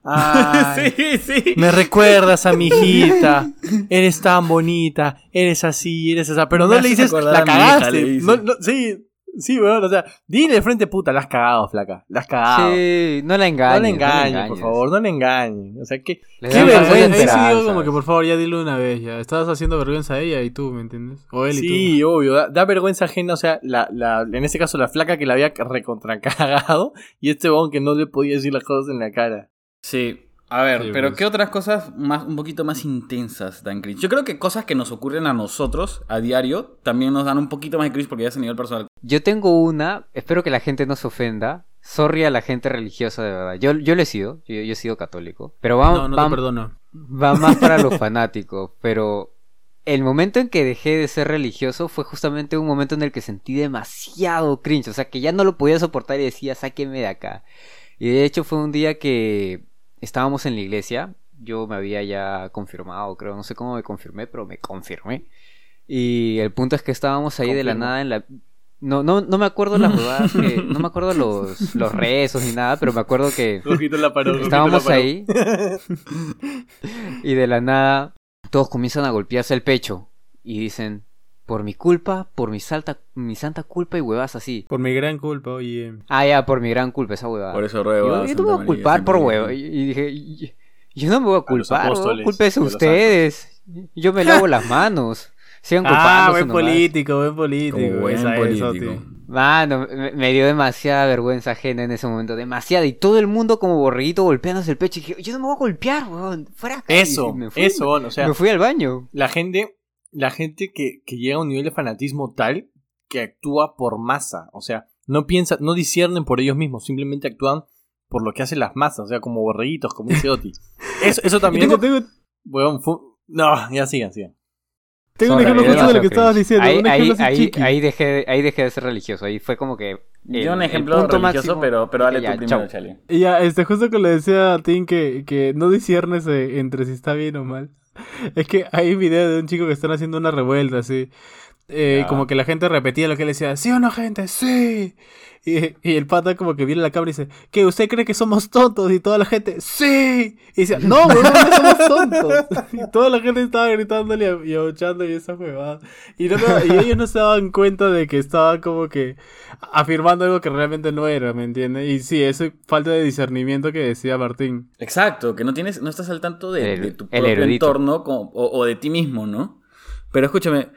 ay, sí, sí. Me recuerdas a mi hijita, eres tan bonita, eres así, eres esa, pero no me le dices, la cagaste, hija, no, no, sí, sí, weón, o sea, dile de frente, puta, la has cagado, flaca, la has cagado, sí, no la engañes, no la engañes, no engañes, por favor, no la engañes, o sea, que, qué vergüenza, ahí sí digo como que por favor ya dile una vez, ya, estabas haciendo vergüenza a ella y tú, ¿me entiendes? O él y sí, tú. Sí, obvio, da, da vergüenza ajena, o sea, la, la, en este caso la flaca que la había recontracagado y este weón que no le podía decir las cosas en la cara. Sí, a ver, sí, pero pues. ¿Qué otras cosas más, un poquito más intensas dan cringe? Yo creo que cosas que nos ocurren a nosotros a diario también nos dan un poquito más de cringe porque ya es a nivel personal. Yo tengo una, espero que la gente no se ofenda. Sorry a la gente religiosa, de verdad. Yo, yo lo he sido, yo, yo he sido católico. Pero va, no, no va, te perdono. Va más para los fanáticos, pero... El momento en que dejé de ser religioso fue justamente un momento en el que sentí demasiado cringe. O sea, que ya no lo podía soportar y decía, sáquenme de acá. Y de hecho fue un día que... Estábamos en la iglesia, yo me había ya confirmado, creo, no sé cómo me confirmé, pero me confirmé. Y el punto es que estábamos ahí Confirmo. de la nada en la... No, no, no me acuerdo las huevadas que... No me acuerdo los, los rezos ni nada, pero me acuerdo que... La paró, estábamos la paró. ahí y de la nada todos comienzan a golpearse el pecho y dicen... Por mi culpa, por mi, salta, mi santa culpa y huevas así. Por mi gran culpa, oye. Ah, ya, por mi gran culpa, esa huevada. Por eso ruego. Yo, yo no me voy a culpar por huevo. Y dije, yo no me voy a culpar, no culpese ustedes. Yo me lavo las manos. Sigan culpándose. Ah, buen nomás. político, buen político. Buen esa, político. Eso, Mano, me, me dio demasiada vergüenza ajena en ese momento. Demasiada. Y todo el mundo como borreguito golpeándose el pecho. Y dije, yo no me voy a golpear, huevón. Fuera acá. Eso, y me fui, eso, bueno, o sea. Me fui al baño. La gente... la gente que, que llega a un nivel de fanatismo tal que actúa por masa. O sea, no piensa, no disciernen por ellos mismos, simplemente actúan por lo que hacen las masas. O sea, como borreguitos, como dice Oti. Eso, eso también... Tengo, tengo... Bueno, fue... No, ya sigan, sigan. Tengo un ejemplo justo de lo que estabas diciendo. Ahí, ahí, ahí, ahí, dejé, ahí dejé de ser religioso. Ahí fue como que... El, yo un ejemplo religioso, máximo, pero, pero dale ya, tú primero, Charlie. Ya, este, justo que le decía a Tim que, que no disciernes eh, entre si está bien o mal. Es que hay videos de un chico que están haciendo una revuelta, así. Eh, como que la gente repetía lo que él decía. ¿Sí o no, gente? ¡Sí! Y, y el pata como que viene a la cámara y dice, ¿qué? ¿Usted cree que somos tontos? Y toda la gente, ¡sí! Y decía, ¡no, bro, no somos tontos! Y toda la gente estaba gritándole y abuchando y esa huevada. Y, no, no, y ellos no se daban cuenta de que estaban como que afirmando algo que realmente no era, ¿me entiendes? Y sí, eso es falta de discernimiento que decía Martín. Exacto, que no tienes, no estás al tanto de, el, de tu propio entorno como, o, o de ti mismo, ¿no? Pero escúchame,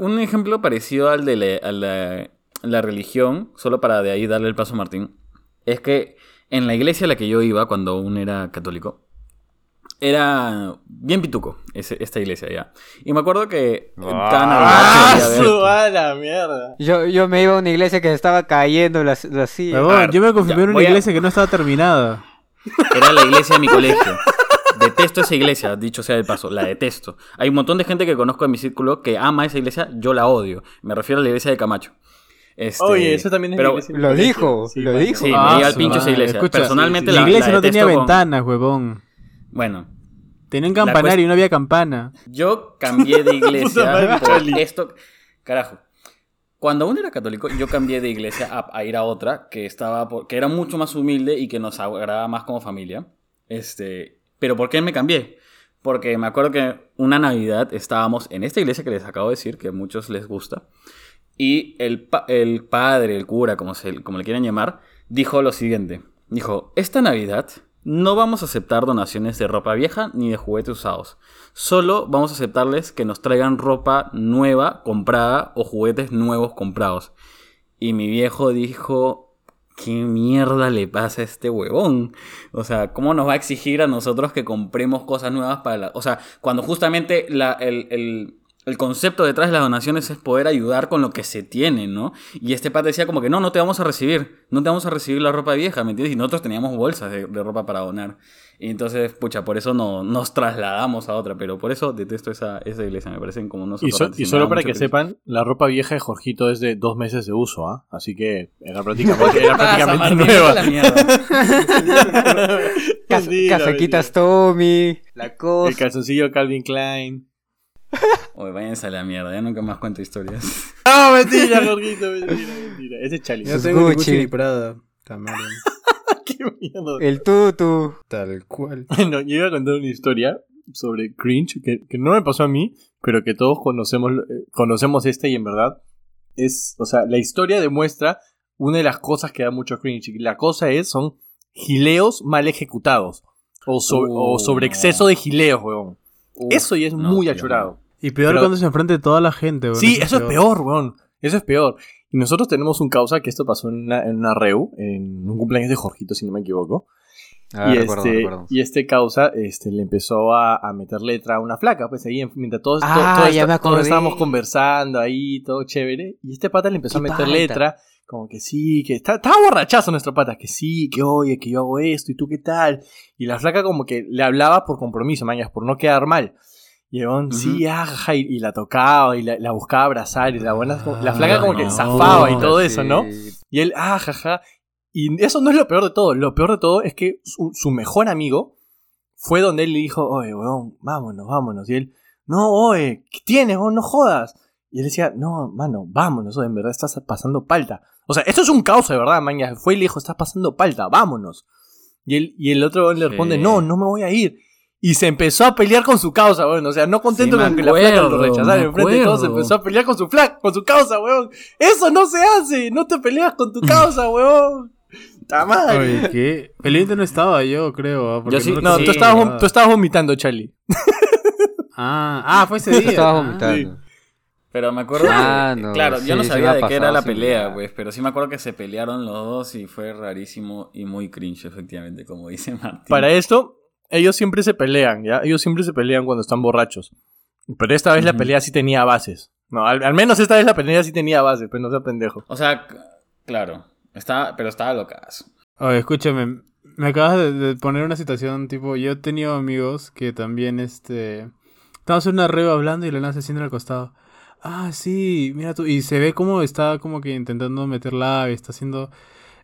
un ejemplo parecido al de la... A la... la religión, solo para de ahí darle el paso a Martín, es que en la iglesia a la que yo iba cuando aún era católico, era bien pituco ese, esta iglesia ya. Y me acuerdo que... Oh, ¡Ah, su mala mierda! Yo, yo me iba a una iglesia que estaba cayendo las, las sillas. Ver, yo me confirmé en una iglesia a... que no estaba terminada. Era la iglesia de mi colegio. Detesto esa iglesia, dicho sea de paso, la detesto. Hay un montón de gente que conozco en mi círculo que ama esa iglesia, yo la odio. Me refiero a la iglesia de Camacho. Este, Oye, eso también es pero, iglesia. Lo dijo, sí, lo dijo. Sí, ah, me iba al pincho esa iglesia. Escucha, personalmente sí, sí. La, la iglesia la no tenía con... ventanas, huevón. Bueno. Tenía un campanario cuesta... y no había campana. Yo cambié de iglesia por esto. Carajo. Cuando aún era católico, yo cambié de iglesia a, a ir a otra que estaba por... que era mucho más humilde y que nos agradaba más como familia. Este, pero ¿por qué me cambié? Porque me acuerdo que una Navidad estábamos en esta iglesia que les acabo de decir, que a muchos les gusta. Y el, pa- el padre, el cura, como, se, como le quieran llamar, dijo lo siguiente. Dijo, esta Navidad no vamos a aceptar donaciones de ropa vieja ni de juguetes usados. Solo vamos a aceptarles que nos traigan ropa nueva comprada o juguetes nuevos comprados. Y mi viejo dijo, ¿qué mierda le pasa a este huevón? O sea, ¿cómo nos va a exigir a nosotros que compremos cosas nuevas para la... O sea, cuando justamente la, el... el El concepto detrás de las donaciones es poder ayudar con lo que se tiene, ¿no? Y este pata decía como que no, no te vamos a recibir. No te vamos a recibir la ropa vieja, ¿me entiendes? Y nosotros teníamos bolsas de, de ropa para donar. Y entonces, pucha, por eso no, nos trasladamos a otra. Pero por eso detesto esa, esa iglesia, me parecen como unos... Y, so, y solo para que sepan, la ropa vieja de Jorgito es de dos meses de uso, ¿ah? ¿eh? Así que era prácticamente, era prácticamente nueva. Cas- Casaquitas Tommy, la cosa... El calzoncillo Calvin Klein... Oye, váyanse a la mierda, ya nunca más cuento historias. ¡Ah, ¡Oh, mentira, Jorgito! Mentira, mentira. Ese es Charlie. Yo tengo Gucci y Prada. ¡Qué mierda! El tutu. Tal cual. Bueno, yo iba a contar una historia sobre cringe que, que no me pasó a mí, pero que todos conocemos, eh, conocemos esta y en verdad es... O sea, la historia demuestra una de las cosas que da mucho cringe. La cosa es, son gileos mal ejecutados. O, so- oh, o sobre exceso de gileos, huevón. Uh, eso ya es no, muy achorado. Y peor pero, cuando se enfrente toda la gente, weón. Sí, eso es peor, weón. Eso es peor. Y nosotros tenemos un causa que esto pasó en una, en una reu, en un cumpleaños de Jorgito, si no me equivoco. Ah, y, recuerdo, este, recuerdo. y este causa este, le empezó a, a meter letra a una flaca, pues ahí, mientras todos, ah, to, todos, ya todos estábamos conversando ahí, todo chévere. Y este pata le empezó a meter pata? letra, como que sí, que está, estaba borrachazo nuestro pata, que sí, que oye, que yo hago esto, y tú qué tal. Y la flaca como que le hablaba por compromiso, mañas, por no quedar mal. Y Egon, uh-huh. sí, ajá, y, y la tocaba, y la, la buscaba abrazar, y la buena, ah, la flaca como no, que zafaba y todo sí. eso, ¿no? Y él, ajaja. Y eso no es lo peor de todo. Lo peor de todo es que su, su mejor amigo fue donde él le dijo, oye, weón, vámonos, vámonos. Y él, no, oye, ¿qué tienes, weón? No jodas. Y él decía, no, mano, vámonos, oye, en verdad estás pasando palta. O sea, esto es un caos, de verdad, maña. Fue y le dijo, estás pasando palta, vámonos. Y, él, y el otro le responde, sí. no, no me voy a ir. Y se empezó a pelear con su causa, weón. O sea, no contento sí, con que la flaca lo rechazara enfrente de todos, se empezó a pelear con su flaca, con su causa, weón. Eso no se hace, no te peleas con tu causa, weón. Está mal. Oye, ¿qué? Peleante no estaba yo, creo. Yo sí, no, no sí, tú, estabas, no. tú estabas vomitando, Charlie. Ah, ah, fue ese día. Tú estabas vomitando. Sí. Pero me acuerdo... Ah, no, claro, sí, yo no sabía de qué era la pelea, pues. Pero sí me acuerdo que se pelearon los dos y fue rarísimo y muy cringe, efectivamente, como dice Martín. Para esto... Ellos siempre se pelean, ¿ya? Ellos siempre se pelean cuando están borrachos. Pero esta vez uh-huh. la pelea sí tenía bases. No, al, al menos esta vez la pelea sí tenía bases, pues no sea pendejo. O sea, claro, está, pero estaba locazo. Oye, escúchame, me acabas de, de poner una situación, tipo, yo he tenido amigos que también, este... Estamos en una reba hablando y le lanza haciendo al costado. Ah, sí, mira tú. Y se ve como está como que intentando meter labia, está haciendo,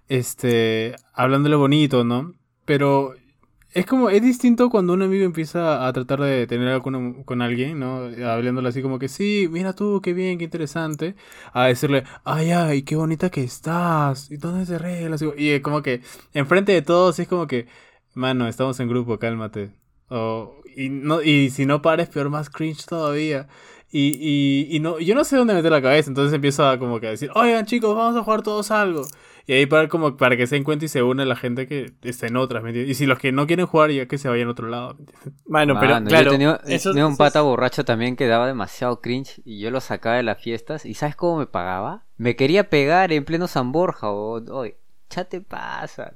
este... hablándole bonito, ¿no? Pero... Es como, es distinto cuando un amigo empieza a tratar de tener algo con, con alguien, ¿no? Hablándole así como que, sí, mira tú, qué bien, qué interesante. A decirle, ay, ay, qué bonita que estás. ¿Y dónde se reglas? Y es como que, enfrente de todos, es como que, mano, estamos en grupo, cálmate. O, y, no, y si no pares, peor, más cringe todavía. Y, y, y no, yo no sé dónde meter la cabeza, entonces empiezo a como que a decir, oigan, chicos, vamos a jugar todos algo. Y ahí para como para que se encuentre y se une la gente que está en otras, ¿me entiendes? Y si los que no quieren jugar, ya que se vayan a otro lado. Bueno, Mano, pero claro. Yo tenía, eso, tenía un eso, pata eso. borracho también que daba demasiado cringe y yo lo sacaba de las fiestas. ¿Y sabes cómo me pagaba? Me quería pegar en pleno San Borja. o oh, oh, Ya te pasa.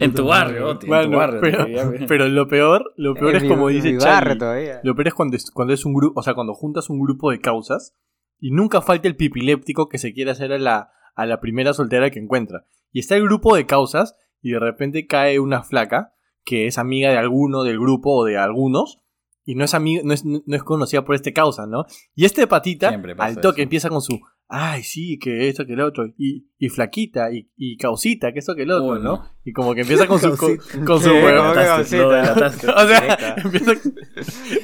en tu barrio, tío, bueno, en tu barrio pero, todavía, pero lo peor, lo peor es mi, como dice Charlie. Todavía. Lo peor es cuando es, cuando es un grupo, o sea, cuando juntas un grupo de causas y nunca falta el pipiléptico que se quiere hacer a la a la primera soltera que encuentra. Y está el grupo de causas y de repente cae una flaca que es amiga de alguno del grupo o de algunos y no es amiga, no es, no es conocida por este causa, ¿no? Y este patita al toque eso. empieza con su ay, sí, que esto, que lo otro, y, y flaquita, y, y causita, que esto, que lo otro, oh, ¿no? ¿no? Y como que empieza con su con, con su huevo. O sea, empieza,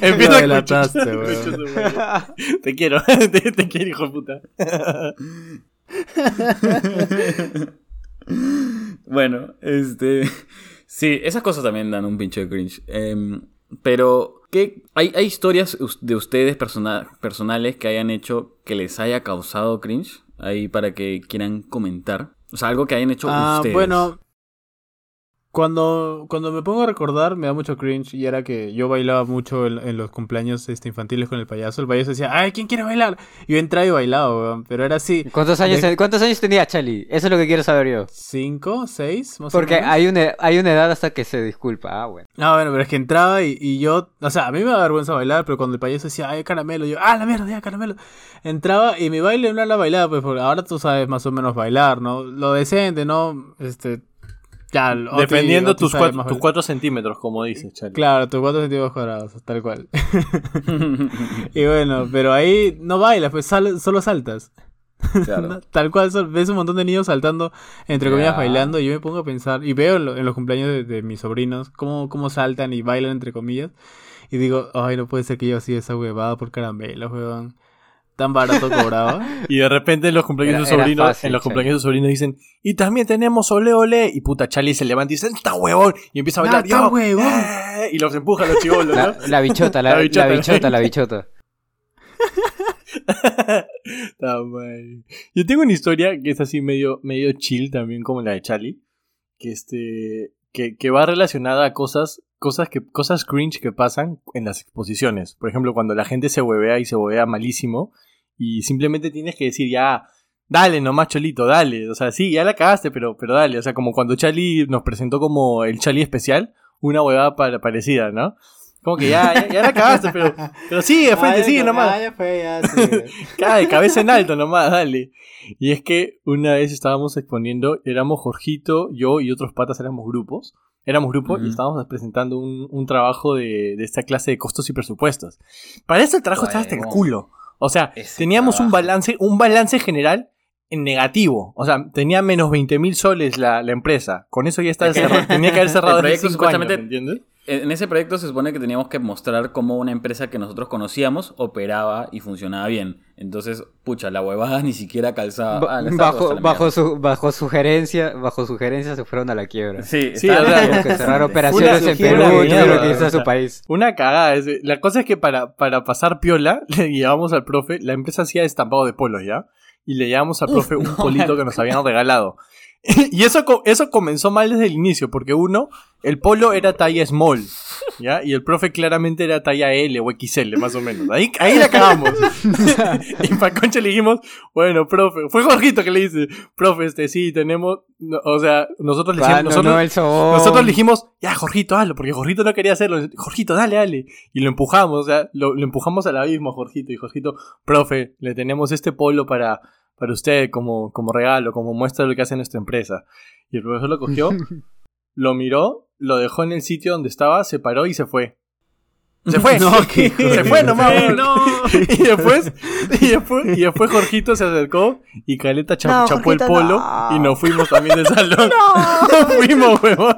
empieza con delataste, güey. Te quiero, te, te quiero, hijo de puta. Bueno, este... Sí, esas cosas también dan un pinche de cringe. Eh, pero... ¿Qué? ¿Hay, ¿Hay historias de ustedes persona- personales que hayan hecho que les haya causado cringe? Ahí para que quieran comentar. O sea, algo que hayan hecho ah, ustedes. Ah, bueno. Cuando, cuando me pongo a recordar me da mucho cringe. Y era que yo bailaba mucho en, en los cumpleaños este, infantiles con el payaso. El payaso decía, ¡ay, quién quiere bailar! Y yo entraba y bailaba, weón. Pero era así. ¿Cuántos años, de... ¿cuántos años tenía Charlie? Eso es lo que quiero saber yo. ¿Cinco? ¿Seis? Más Porque o menos. hay una, hay una edad hasta que se disculpa. Ah, bueno. Ah, bueno, pero es que entraba y, y yo... O sea, a mí me da vergüenza bailar, pero cuando el payaso decía, ¡ay, caramelo! Yo, ¡ah, la mierda, ya, caramelo! Entraba y mi baile no la bailaba, pues porque ahora tú sabes más o menos bailar, ¿no? Lo decente, ¿no? Este... Ya, dependiendo tus cuatro, tus cuatro centímetros, como dices, Charlie. Claro, tus cuatro centímetros cuadrados, tal cual. Y bueno, pero ahí no bailas, pues sal, solo saltas. Claro. Tal cual, ves un montón de niños saltando, entre comillas, yeah. bailando, y yo me pongo a pensar, y veo en, lo, en los cumpleaños de, de mis sobrinos cómo, cómo saltan y bailan, entre comillas, y digo, ay, no puede ser que yo así esa huevada por caramelo, huevón. Tan barato cobrado. Y de repente en los cumpleaños de sobrinos, en los cumpleaños de sobrinos dicen, y también tenemos ole ole. Y puta, Charlie se levanta y dice, ¡está huevón! Y empieza a bailar. ¡Está huevón! ¡Eh! Y los empuja a los chibolos, ¿no? La bichota, la bichota, la bichota, la bichota. Yo tengo una historia que es así medio, medio chill también, como la de Charlie. Que este. Que, que va relacionada a cosas. Cosas que cosas cringe que pasan en las exposiciones. Por ejemplo, cuando la gente se huevea y se huevea malísimo y simplemente tienes que decir ya, dale nomás Cholito, dale. O sea, sí, ya la cagaste, pero, pero dale. O sea, como cuando Charlie nos presentó como el Charlie especial, una huevada pa- parecida, ¿no? Como que ya, ya, ya la cagaste, pero, pero sigue de frente, sigue nomás. Ya fue, ya sigue. Cae, cabeza en alto nomás, dale. Y es que una vez estábamos exponiendo, éramos Jorgito, yo y otros patas éramos grupos. Éramos grupo uh-huh. y estábamos presentando un, un trabajo de, de esta clase de costos y presupuestos. Para eso el trabajo bueno, estaba hasta el culo. O sea, teníamos trabajo. un balance un balance general en negativo. O sea, tenía menos veinte mil soles la, la empresa. Con eso ya estaba cerrado. Tenía que haber cerrado el proyecto supuestamente. Años, ¿entiendes? En ese proyecto se supone que teníamos que mostrar cómo una empresa que nosotros conocíamos operaba y funcionaba bien. Entonces, pucha, la huevada ni siquiera calzaba. Ah, bajo, bajo, su, bajo sugerencia, bajo sugerencia se fueron a la quiebra. Sí, sí, o sea, que cerrar operaciones en Perú, todo lo que hizo su país. Una cagada. La cosa es que para, para pasar piola, le llevábamos al profe, la empresa hacía estampado de polos, ¿ya? Y le llevábamos al profe Uf, un no, polito que nos habían regalado. Y eso, eso comenzó mal desde el inicio, porque uno, el polo era talla small. ¿ya? Y el profe claramente era talla L o equis ele, más o menos. Ahí, ahí la cagamos. Y para concha le dijimos, bueno, profe, fue Jorgito que le dice, profe, este, sí, tenemos, no, o sea, nosotros le dijimos, nosotros, no, nosotros le dijimos, ya, Jorgito, hazlo, porque Jorgito no quería hacerlo. Jorgito, dale, dale. Y lo empujamos, o sea, lo, lo empujamos al abismo a Jorgito. Y Jorgito, profe, le tenemos este polo para... para usted, como, como regalo, como muestra de lo que hace nuestra empresa. Y el profesor lo cogió, lo miró, lo dejó en el sitio donde estaba, se paró y se fue. ¡Se fue! No, ¿qué? ¡Se fue nomás! ¡No! Y después, y después, y después Jorgito se acercó y Caleta cha- no, chapó Jorgito, el polo no. Y nos fuimos también del salón. ¡No! ¡Nos fuimos, huevón!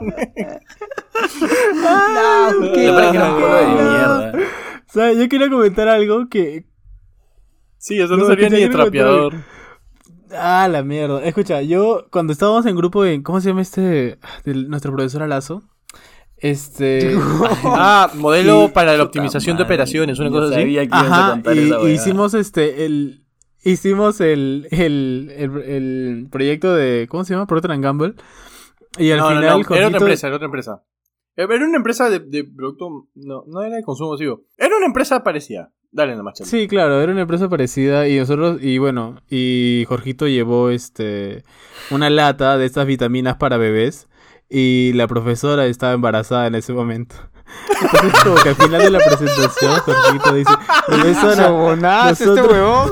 ¡No! ¡No! ¡Qué polo de mierda! O sea, yo quería comentar algo que... Sí, eso no, no sería ni de trapeador. Ah, la mierda. Escucha, yo cuando estábamos en grupo en... ¿Cómo se llama este? De nuestro profesor Alazo. Este... ah, modelo sí, para la optimización de operaciones, una cosa así. Ajá, y, hicimos este, el... Hicimos el el, el... el proyecto de... ¿Cómo se llama? Procter and Gamble. Y al no, final... No, no. Jorgito... Era otra empresa, era otra empresa. Era una empresa de, de producto... No, no era de consumo masivo. Era una empresa parecida. Dale nomás, Charlie. Sí, claro, era una empresa parecida y nosotros, y bueno, y Jorgito llevó este una lata de estas vitaminas para bebés y la profesora estaba embarazada en ese momento. Entonces como que al final de la presentación Jorgito dice, profesora, ¿bonaste este huevón?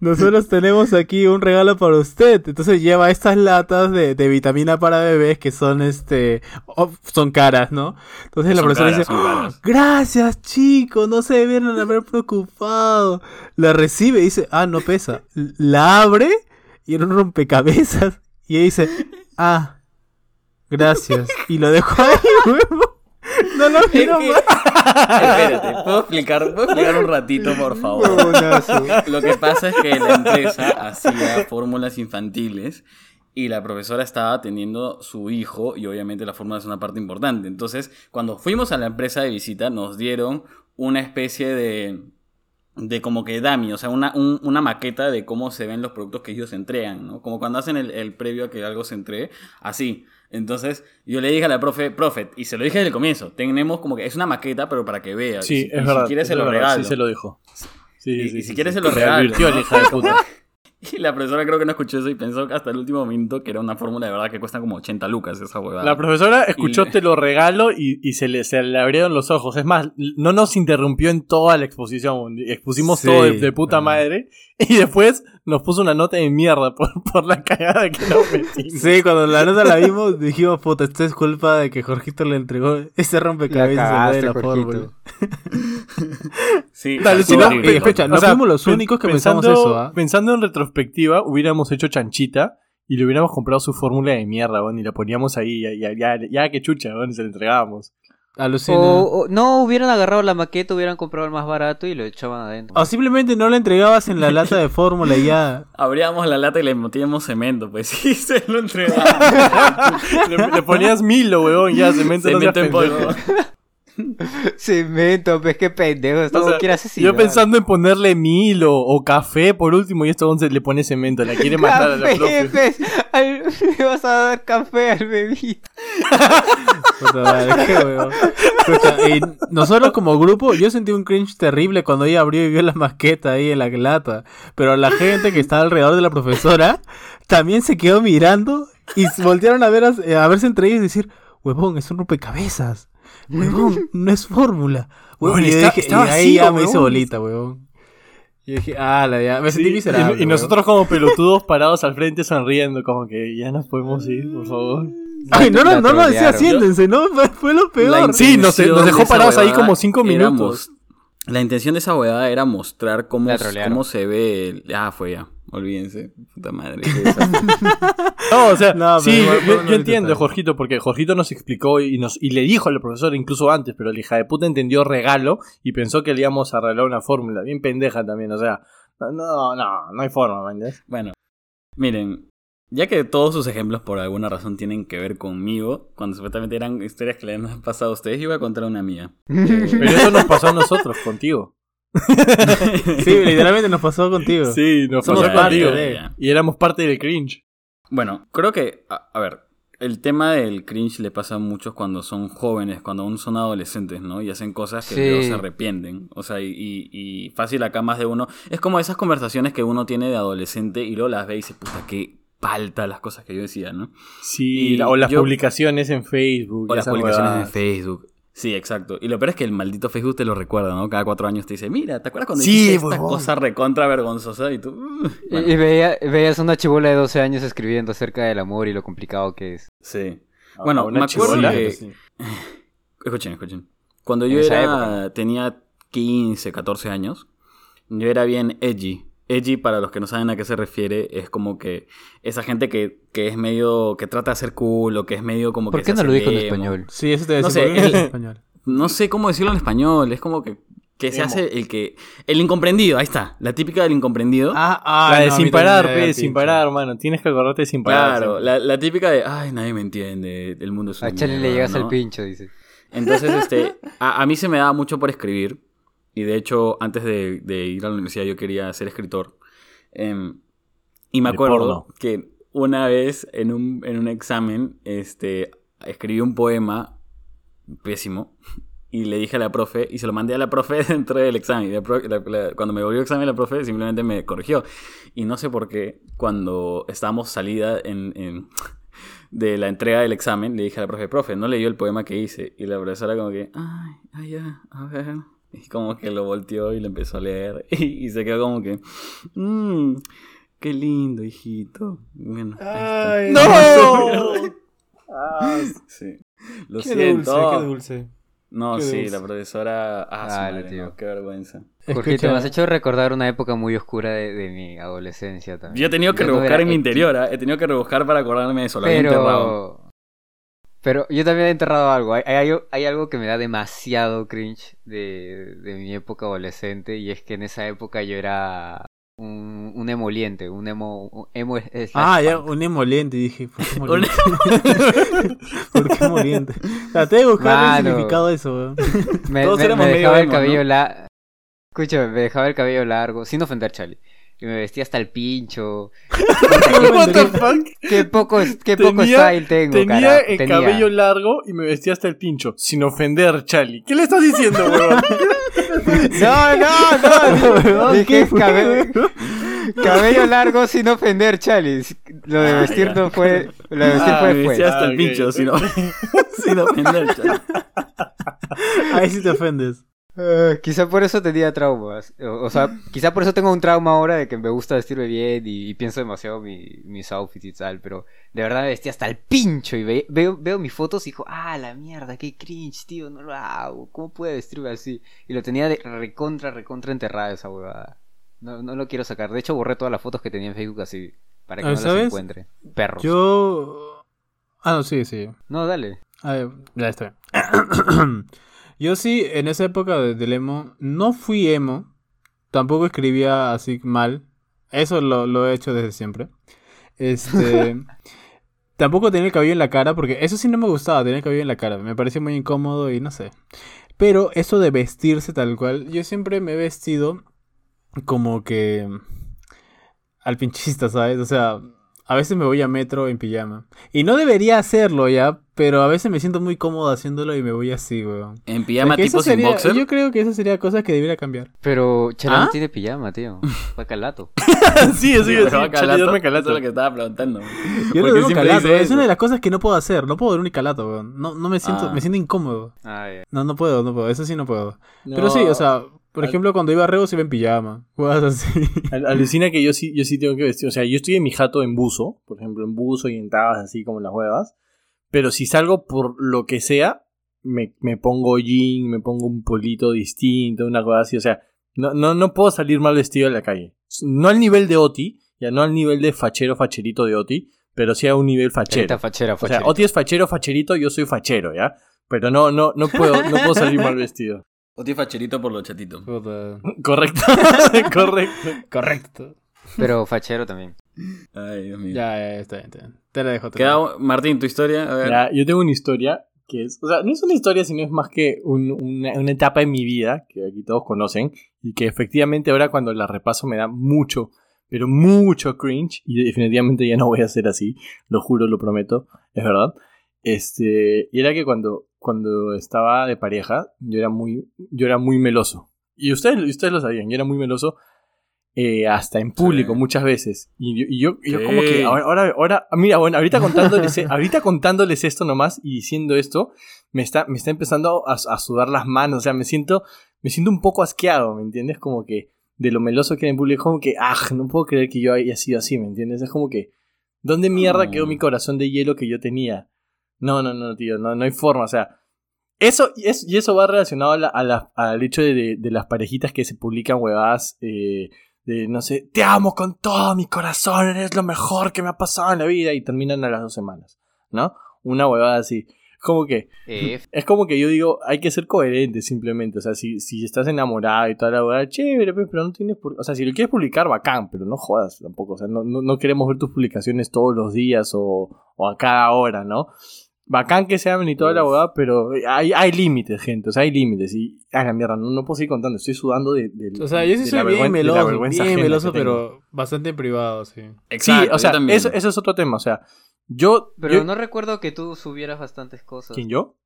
Nosotros tenemos aquí un regalo para usted. Entonces lleva estas latas de, de vitamina para bebés que son este oh, son caras, ¿no? Entonces la son persona caras, dice, ¡oh, gracias, chicos! No se debieron haber preocupado. La recibe y dice, ah, no pesa. La abre y era un rompecabezas. Y ella dice, ah, gracias. Y lo dejó ahí, huevo. No lo miro más. Espérate, ¿puedo explicar, ¿puedo explicar un ratito, por favor? Lo que pasa es que la empresa hacía fórmulas infantiles y la profesora estaba teniendo su hijo y obviamente la fórmula es una parte importante. Entonces, cuando fuimos a la empresa de visita nos dieron una especie de... de como que dummy, o sea, una, un, una maqueta de cómo se ven los productos que ellos entregan, ¿no? Como cuando hacen el, el previo a que algo se entregue, así. Entonces, yo le dije a la profe, profe, y se lo dije desde el comienzo, tenemos como que es una maqueta, pero para que vea. Sí, y, es y verdad. Si quieres se lo verdad, regalo. Sí, se lo dijo. Sí, y, sí, y si sí, quieres sí, se lo regalo. ¿No? Y la profesora creo que no escuchó eso y pensó hasta el último minuto que era una fórmula de verdad que cuesta como ochenta lucas esa huevada. La profesora escuchó y... te lo regalo y, y se, le, se le abrieron los ojos. Es más, no nos interrumpió en toda la exposición. Expusimos sí, todo de, de puta madre. Y después nos puso una nota de mierda por, por la cagada que nos metimos. Sí, cuando la nota la vimos dijimos, puta, esto es culpa de que Jorgito le entregó ese rompecabezas de la fórmula. Sí, dale, si no, fecha, no o sea, fuimos los únicos que pensando, pensamos eso, ¿eh? Pensando en retrospectiva, hubiéramos hecho chanchita y le hubiéramos comprado su fórmula de mierda, ¿no? Y la poníamos ahí, ya, ya, ya, ya que chucha, ¿no? Y se la entregábamos. Alucina. O, o no hubieran agarrado la maqueta, hubieran comprado el más barato y lo echaban adentro. O simplemente no la entregabas en la lata de fórmula y ya. Abríamos la lata y le metíamos cemento, pues. Y se lo entregaba. le, le ponías Milo, huevón, ya, cemento, cemento no en polvo. Cemento, pues qué pendejo. Esto no quiere asesinar. Yo pensando en ponerle Milo o café por último, y esto once le pone cemento, la quiere matar a la profe. Pues, al, le vas a dar café al bebito. Nosotros como grupo, yo sentí un cringe terrible cuando ella abrió y vio la maqueta ahí en la lata. Pero la gente que estaba alrededor de la profesora también se quedó mirando y voltearon a ver a, a verse entre ellos y decir, huevón, es un rompecabezas. Huevón, no es fórmula. Huevón, y está, dije, está vacío, ahí ya huevón. Me hice bolita, huevón. Y dije, ah, la ya, me sí, sentí miserable. Y, y nosotros como pelotudos parados al frente sonriendo, como que ya nos podemos ir, por favor. Ay, no, no, no lo decía, siéntense, ¿no? Fue lo peor. Sí, nos, nos dejó de parados ahí como cinco minutos. Mos- la intención de esa huevada era mostrar cómo, cómo se ve. El... Ah, fue ya. Olvídense, puta madre. No, o sea, no, sí, no, yo, no yo entiendo, Jorgito, porque Jorgito nos explicó y nos y le dijo al profesor incluso antes, pero la hija de puta entendió regalo y pensó que le íbamos a regalar una fórmula, bien pendeja también, o sea, no, no, no hay forma, man. Bueno, miren, ya que todos sus ejemplos por alguna razón tienen que ver conmigo, cuando supuestamente eran historias que le han pasado a ustedes, yo voy a contar una mía. Pero eso nos pasó a nosotros, contigo. Sí, literalmente nos pasó contigo. Sí, nos pasó contigo. Y éramos parte del cringe. Bueno, creo que, a, a ver, el tema del cringe le pasa a muchos cuando son jóvenes, cuando aún son adolescentes, ¿no? Y hacen cosas que sí. luego se arrepienten. O sea, y, y fácil acá más de uno. Es como esas conversaciones que uno tiene de adolescente y luego las ve y dice, puta, qué palta las cosas que yo decía, ¿no? Sí, y o las yo, publicaciones en Facebook. O las publicaciones verdad. en Facebook. Sí, exacto. Y lo peor es que el maldito Facebook te lo recuerda, ¿no? Cada cuatro años te dice, mira, ¿te acuerdas cuando sí, hiciste esta boy. cosa recontra vergonzosa? Y tú... Uh, bueno. y, y veía, veías una chibola de doce años escribiendo acerca del amor y lo complicado que es. Sí. Ah, bueno, me acuerdo que... Sí. Escuchen, escuchen. Cuando yo era... Época? Tenía quince, catorce años. Yo era bien edgy. Edgy, para los que no saben a qué se refiere, es como que esa gente que, que es medio... que trata de hacer cool o que es medio como que... ¿Por qué no lo dijo en español? Sí, eso te decía. No sé, el, en español. No sé cómo decirlo en español. Es como que, que se hace el que... El incomprendido, ahí está. La típica del incomprendido. Ah, ah, la de no, sin parar, pe, sin parar, hermano. Tienes que acordarte de sin parar. Claro, la, la típica de... Ay, nadie me entiende. El mundo es un... A Charlie le llegas ¿no? al pincho, dice. Entonces, este... A, a mí se me daba mucho por escribir. Y de hecho, antes de, de ir a la universidad yo quería ser escritor. Eh, y me acuerdo que una vez en un, en un examen este, escribí un poema pésimo y le dije a la profe, y se lo mandé a la profe dentro del examen. La pro, la, la, cuando me volvió el examen la profe simplemente me corrigió. Y no sé por qué, cuando estábamos salida en... en de la entrega del examen, le dije a la profe, profe, no leyó el poema que hice. Y la profesora como que, ay, ay, ya, a ver... Y como que lo volteó y lo empezó a leer. Y, y se quedó como que... Mmm, qué lindo, hijito. Bueno, ahí está. ¡No! Sí. Lo qué siento. Dulce, qué dulce. No, qué sí, dulce. La profesora... Ah, Dale, madre, tío. No, qué vergüenza. Porque te me has hecho recordar una época muy oscura de, de mi adolescencia también. Yo he tenido que yo rebuscar no en mi interior. ¿eh? He tenido que rebuscar para acordarme de eso. Lo Pero... había enterrado. Pero yo también he enterrado algo. Hay, hay, hay algo que me da demasiado cringe de, de mi época adolescente. Y es que en esa época yo era un, un emoliente. Un emo... Un emo ah, ya, un emoliente. Dije, ¿por qué emoliente? ¿Por qué emoliente? Traté de buscar el significado de eso, weón. Me, me, me dejaba el cabello ¿no? largo. Escúchame, me dejaba el cabello largo. Sin ofender, Charlie. Y me vestía hasta el pincho. What the fuck? Qué poco, qué tenía, poco style tengo, tenía cara. El tenía el cabello largo y me vestía hasta el pincho. Sin ofender, Charlie. ¿Qué le estás diciendo, weón? no, no, no. Dije cabello, cabello largo sin ofender, Charlie. Lo de vestir no fue... Lo de vestir ah, fue después. Me vestía hasta ah, el okay. pincho sin, sin ofender, Charlie. Ahí sí te ofendes. Uh, quizá por eso tenía traumas. O, o sea, quizá por eso tengo un trauma ahora de que me gusta vestirme bien y, y pienso demasiado mi, mis outfits y tal. Pero de verdad me vestía hasta el pincho. Y ve, veo, veo mis fotos y digo, ah, la mierda, qué cringe, tío, no lo hago. ¿Cómo puede vestirme así? Y lo tenía de recontra, recontra enterrada esa huevada. No, no lo quiero sacar. De hecho, borré todas las fotos que tenía en Facebook así para que no ¿sabes? Las encuentre. Perros. Yo... Ah, no, sí, sí. No, dale. A ver, ya estoy. Yo sí, en esa época de, del emo, no fui emo, tampoco escribía así mal, eso lo, lo he hecho desde siempre, este, tampoco tenía el cabello en la cara, porque eso sí no me gustaba, tener el cabello en la cara, me parecía muy incómodo y no sé, pero eso de vestirse tal cual, yo siempre me he vestido como que al pinchista, ¿sabes? O sea... A veces me voy a metro en pijama. Y no debería hacerlo ya, pero a veces me siento muy cómodo haciéndolo y me voy así, weón. ¿En pijama o sea, tipo sin boxer? Yo creo que esa sería cosa que debiera cambiar. Pero Chalang ¿Ah? tiene pijama, tío. Fue calato. sí, sí, sí. Chalang duerme calato. Eso es lo que estaba preguntando. Yo no duermo calato. Es una de las cosas que no puedo hacer. No puedo dormir calato, weón. No, no me siento... Ah. Me siento incómodo. Ah, yeah. No, no puedo, no puedo. Eso sí no puedo. No. Pero sí, o sea... Por ejemplo, cuando iba a Rebo se iba en pijama. Cosas así. Alucina que yo sí, yo sí tengo que vestir. O sea, yo estoy en mi jato en buzo. Por ejemplo, en buzo y en tabas, así como en las huevas. Pero si salgo por lo que sea, me, me pongo jean, me pongo un polito distinto, una cosa así. O sea, no, no, no puedo salir mal vestido en la calle. No al nivel de Oti, ya no al nivel de fachero, facherito de Oti, pero sí a un nivel fachero. Fachera, o sea, Oti es fachero, facherito, yo soy fachero, ¿ya? Pero no, no, no puedo, no puedo salir mal vestido. Oti facherito por lo chatito. Puta. Correcto. Correcto. Correcto. Pero fachero también. Ay, Dios mío. Ya, ya, está bien, está bien. Te la dejo. Te Queda, la... Martín, tu historia. A ver. Ya, yo tengo una historia que es... O sea, no es una historia, sino es más que un, una, una etapa en mi vida que aquí todos conocen y que efectivamente ahora cuando la repaso me da mucho, pero mucho cringe, y definitivamente ya no voy a ser así, lo juro, lo prometo, es verdad. Este, y era que cuando, cuando estaba de pareja, yo era muy, yo era muy meloso. Y ustedes, ustedes lo sabían, yo era muy meloso, eh, hasta en público, sí, muchas veces. Y yo, y yo, sí, yo como que ahora, ahora, ahora, mira, bueno, ahorita contándoles, ahorita contándoles esto nomás y diciendo esto, me está, me está empezando a, a sudar las manos. O sea, me siento, me siento un poco asqueado, ¿me entiendes? Como que de lo meloso que era en público, como que, ah, no puedo creer que yo haya sido así, ¿me entiendes? Es como que, ¿dónde mierda quedó mi corazón de hielo que yo tenía? No, no, no, tío, no, no hay forma, o sea. Eso, y eso, y eso va relacionado a la, a la, al hecho de, de, de las parejitas que se publican huevadas, eh, de, no sé, te amo con todo mi corazón, eres lo mejor que me ha pasado en la vida, y terminan a las dos semanas, ¿no? Una huevada así. Como que, eh. Es como que yo digo, hay que ser coherente simplemente, o sea, si, si estás enamorado y toda la huevada, chévere, pero no tienes, por... o sea, si lo quieres publicar, bacán, pero no jodas tampoco, o sea, no, no, no queremos ver tus publicaciones todos los días o, o a cada hora, ¿no? Bacán que se amen y toda la abogada, pero hay, hay límites, gente, o sea, hay límites. Y a la mierda, no, no puedo seguir contando, estoy sudando de, de, o sea, yo sí de soy la bien meloso, bien meloso, pero bastante privado, sí. Exacto, sí, o sea, eso, eso es otro tema, o sea, yo... Pero yo, no recuerdo que tú subieras bastantes cosas. ¿Quién, yo?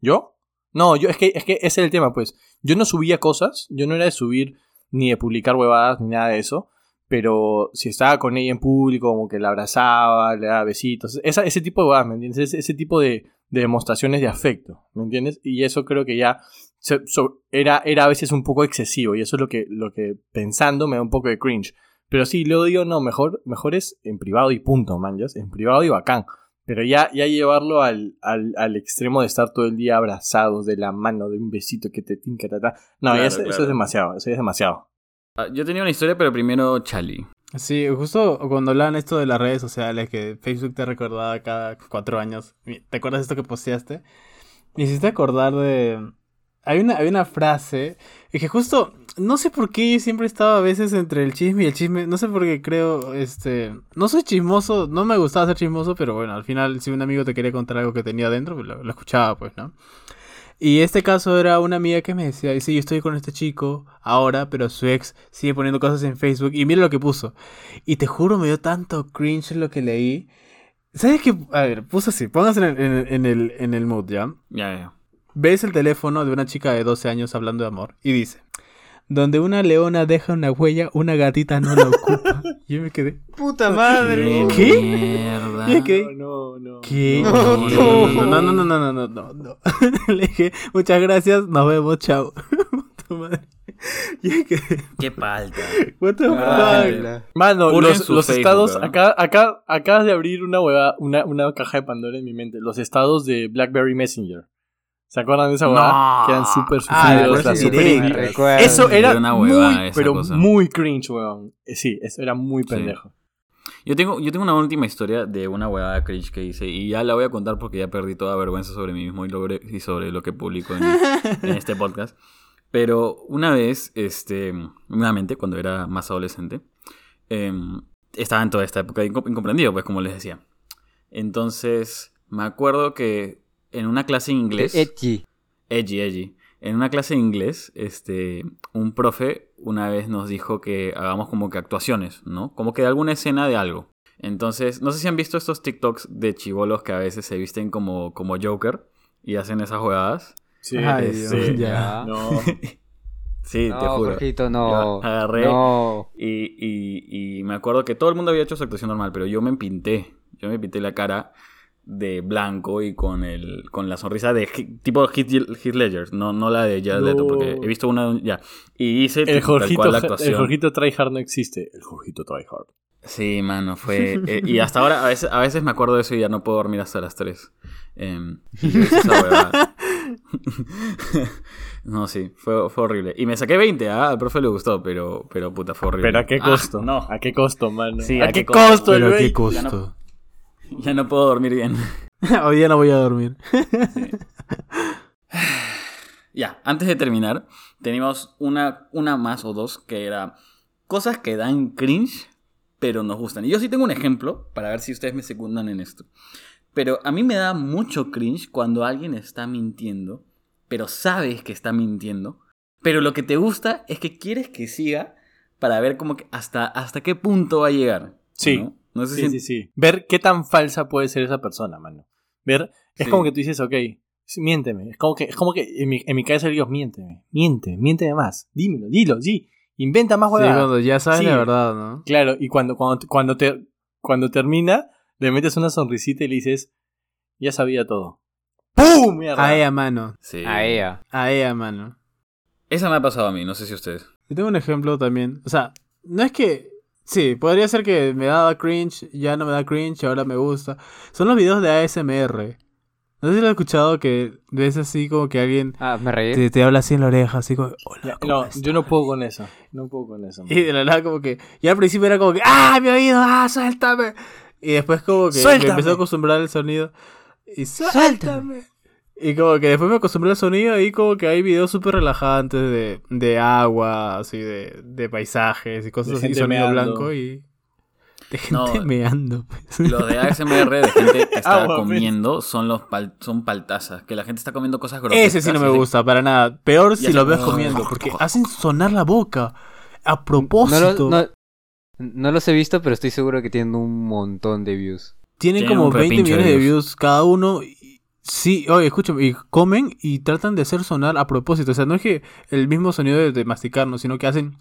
¿Yo? No, yo, es que, es que ese es el tema, pues. Yo no subía cosas, yo no era de subir ni de publicar huevadas ni nada de eso. Pero si estaba con ella en público, como que la abrazaba, le daba besitos. Esa, ese tipo de cosas, ¿me entiendes? Ese, ese tipo de, de demostraciones de afecto, ¿me entiendes? Y eso creo que ya se, so, era, era a veces un poco excesivo. Y eso es lo que, lo que pensando me da un poco de cringe. Pero sí, luego digo, no, mejor, mejor es en privado y punto, man. ¿Ya? En privado y bacán. Pero ya, ya llevarlo al, al, al extremo de estar todo el día abrazados de la mano, de un besito que te tinca, ta, ta. No, claro, eso, claro. eso es demasiado, eso es demasiado. Yo tenía una historia, pero primero Charlie. Sí, justo cuando hablaban esto de las redes sociales, que Facebook te recordaba cada cuatro años. ¿Te acuerdas esto que posteaste? Me hiciste acordar de... Hay una, hay una frase que justo... No sé por qué yo siempre estaba a veces entre el chisme y el chisme. No sé por qué creo, este... No soy chismoso, no me gustaba ser chismoso, pero bueno, al final si un amigo te quería contar algo que tenía adentro, lo, lo escuchaba, pues, ¿no? Y este caso era una amiga que me decía, sí, yo estoy con este chico ahora, pero su ex sigue poniendo cosas en Facebook. Y mira lo que puso. Y te juro, me dio tanto cringe lo que leí. ¿Sabes qué? A ver, puso así. Pónganse en el, en el, en el mood, ¿ya? Ya, ya. Ves el teléfono de una chica de doce años hablando de amor. Y dice, donde una leona deja una huella, una gatita no la ocupa. Yo me quedé, ¡puta madre! ¿Qué? Mierda. Yo me quedé, no, no, no. ¿Qué? No, no, no, no, no, no, no, no. Le dije, muchas gracias, nos vemos, chao. ¡Puta madre! Yo me quedé... ¡Qué palta! ¡What the fuck! Mano, los, los Facebook, estados... ¿no? Acá, acá, acabas de abrir una hueva, una, una caja de Pandora en mi mente. Los estados de BlackBerry Messenger. ¿Se acuerdan de esa huevada? No. Que eran súper suicidas, ah, super... Eso era muy, pero cosa. muy cringe, huevón. Sí, eso era muy pendejo. Sí. Yo tengo yo tengo una última historia de una huevada cringe que hice y ya la voy a contar porque ya perdí toda vergüenza sobre mí mismo y, lo, y sobre lo que publico en, en este podcast. Pero una vez, este, nuevamente, cuando era más adolescente, eh, estaba en toda esta época incom- incomprendido, pues, como les decía. Entonces, me acuerdo que en una clase de inglés... Edgy. Edgy, edgy. En una clase de inglés, este, un profe una vez nos dijo que hagamos como que actuaciones, ¿no? Como que de alguna escena de algo. Entonces, no sé si han visto estos TikToks de chibolos que a veces se visten como, como Joker y hacen esas jugadas. Sí. Ay, Dios, sí. Ya. No. Sí, no, te juro. Jorgito, no, yo agarré no. Y, y, y me acuerdo que todo el mundo había hecho su actuación normal, pero yo me pinté. Yo me pinté la cara... de blanco y con el con la sonrisa de Hit, tipo Heath Hit Ledger, no, no la de Jared Leto, no. Porque he visto una ya. Y hice el Jorgito, la actuación. El Jorgito tryhard no existe. El Jorgito tryhard. Sí, mano, fue eh, y hasta ahora a veces a veces me acuerdo de eso y ya no puedo dormir hasta las tres. Eh, no, sí, fue, fue horrible. Y me saqué veinte, ¿eh? Al profe le gustó, pero pero puta, fue horrible. Pero a qué costo? Ah, no, a qué costo, mano. Sí, ¿A, a qué costo, costo pero a qué costo. Ya no puedo dormir bien. Hoy día no voy a dormir. Sí. Ya, antes de terminar, tenemos una, una más o dos que era cosas que dan cringe, pero nos gustan. Y yo sí tengo un ejemplo para ver si ustedes me secundan en esto. Pero a mí me da mucho cringe cuando alguien está mintiendo, pero sabes que está mintiendo, pero lo que te gusta es que quieres que siga, para ver como que hasta, hasta qué punto va a llegar. Sí, ¿no? No sé sí, si... sí, sí. Ver qué tan falsa puede ser esa persona, mano. Ver, es sí. como que tú dices, ok, miénteme. Es como que, es como que en, mi, en mi cabeza Dios, miénteme, miénteme, miénteme más. Dímelo, dilo, sí. Inventa más huevadas. Sí, cuando ya sabes sí. la verdad, ¿no? Claro, y cuando, cuando, cuando, te, cuando termina, le metes una sonrisita y le dices, ya sabía todo. ¡Pum! Mierda. A ella, mano. Sí. A ella. A ella, mano. Esa me ha pasado a mí, no sé si ustedes. Yo tengo un ejemplo también. O sea, no es que... Sí, podría ser que me daba cringe, ya no me da cringe, ahora me gusta. Son los videos de A S M R. No sé si lo he escuchado, que ves así como que alguien ah, me reí. Te, te habla así en la oreja, así como... Hola, no, estás? Yo no puedo con eso. No puedo con eso. Man. Y de la nada como que... Y al principio era como que... ¡Ah, mi oído! ¡Ah, suéltame! Y después como que me empezó a acostumbrar el sonido. Y ¡suéltame! Y como que después me acostumbré al sonido y como que hay videos súper relajantes de, de agua, así, de, de paisajes y cosas así, sonido blanco y... De gente no, meando. Pues. Los de A S M R de gente que está agua, comiendo son los pal, son paltazas, que la gente está comiendo cosas grotescas. Ese sí no me gusta, de... para nada. Peor si lo ves no, comiendo, porque hacen sonar la boca a propósito. No, no, no los he visto, pero estoy seguro que tienen un montón de views. Tienen, tienen como veinte millones de views. de views cada uno. Y, sí, oye, escúchame, y comen y tratan de hacer sonar a propósito. O sea, no es que el mismo sonido de, de masticarnos, sino que hacen...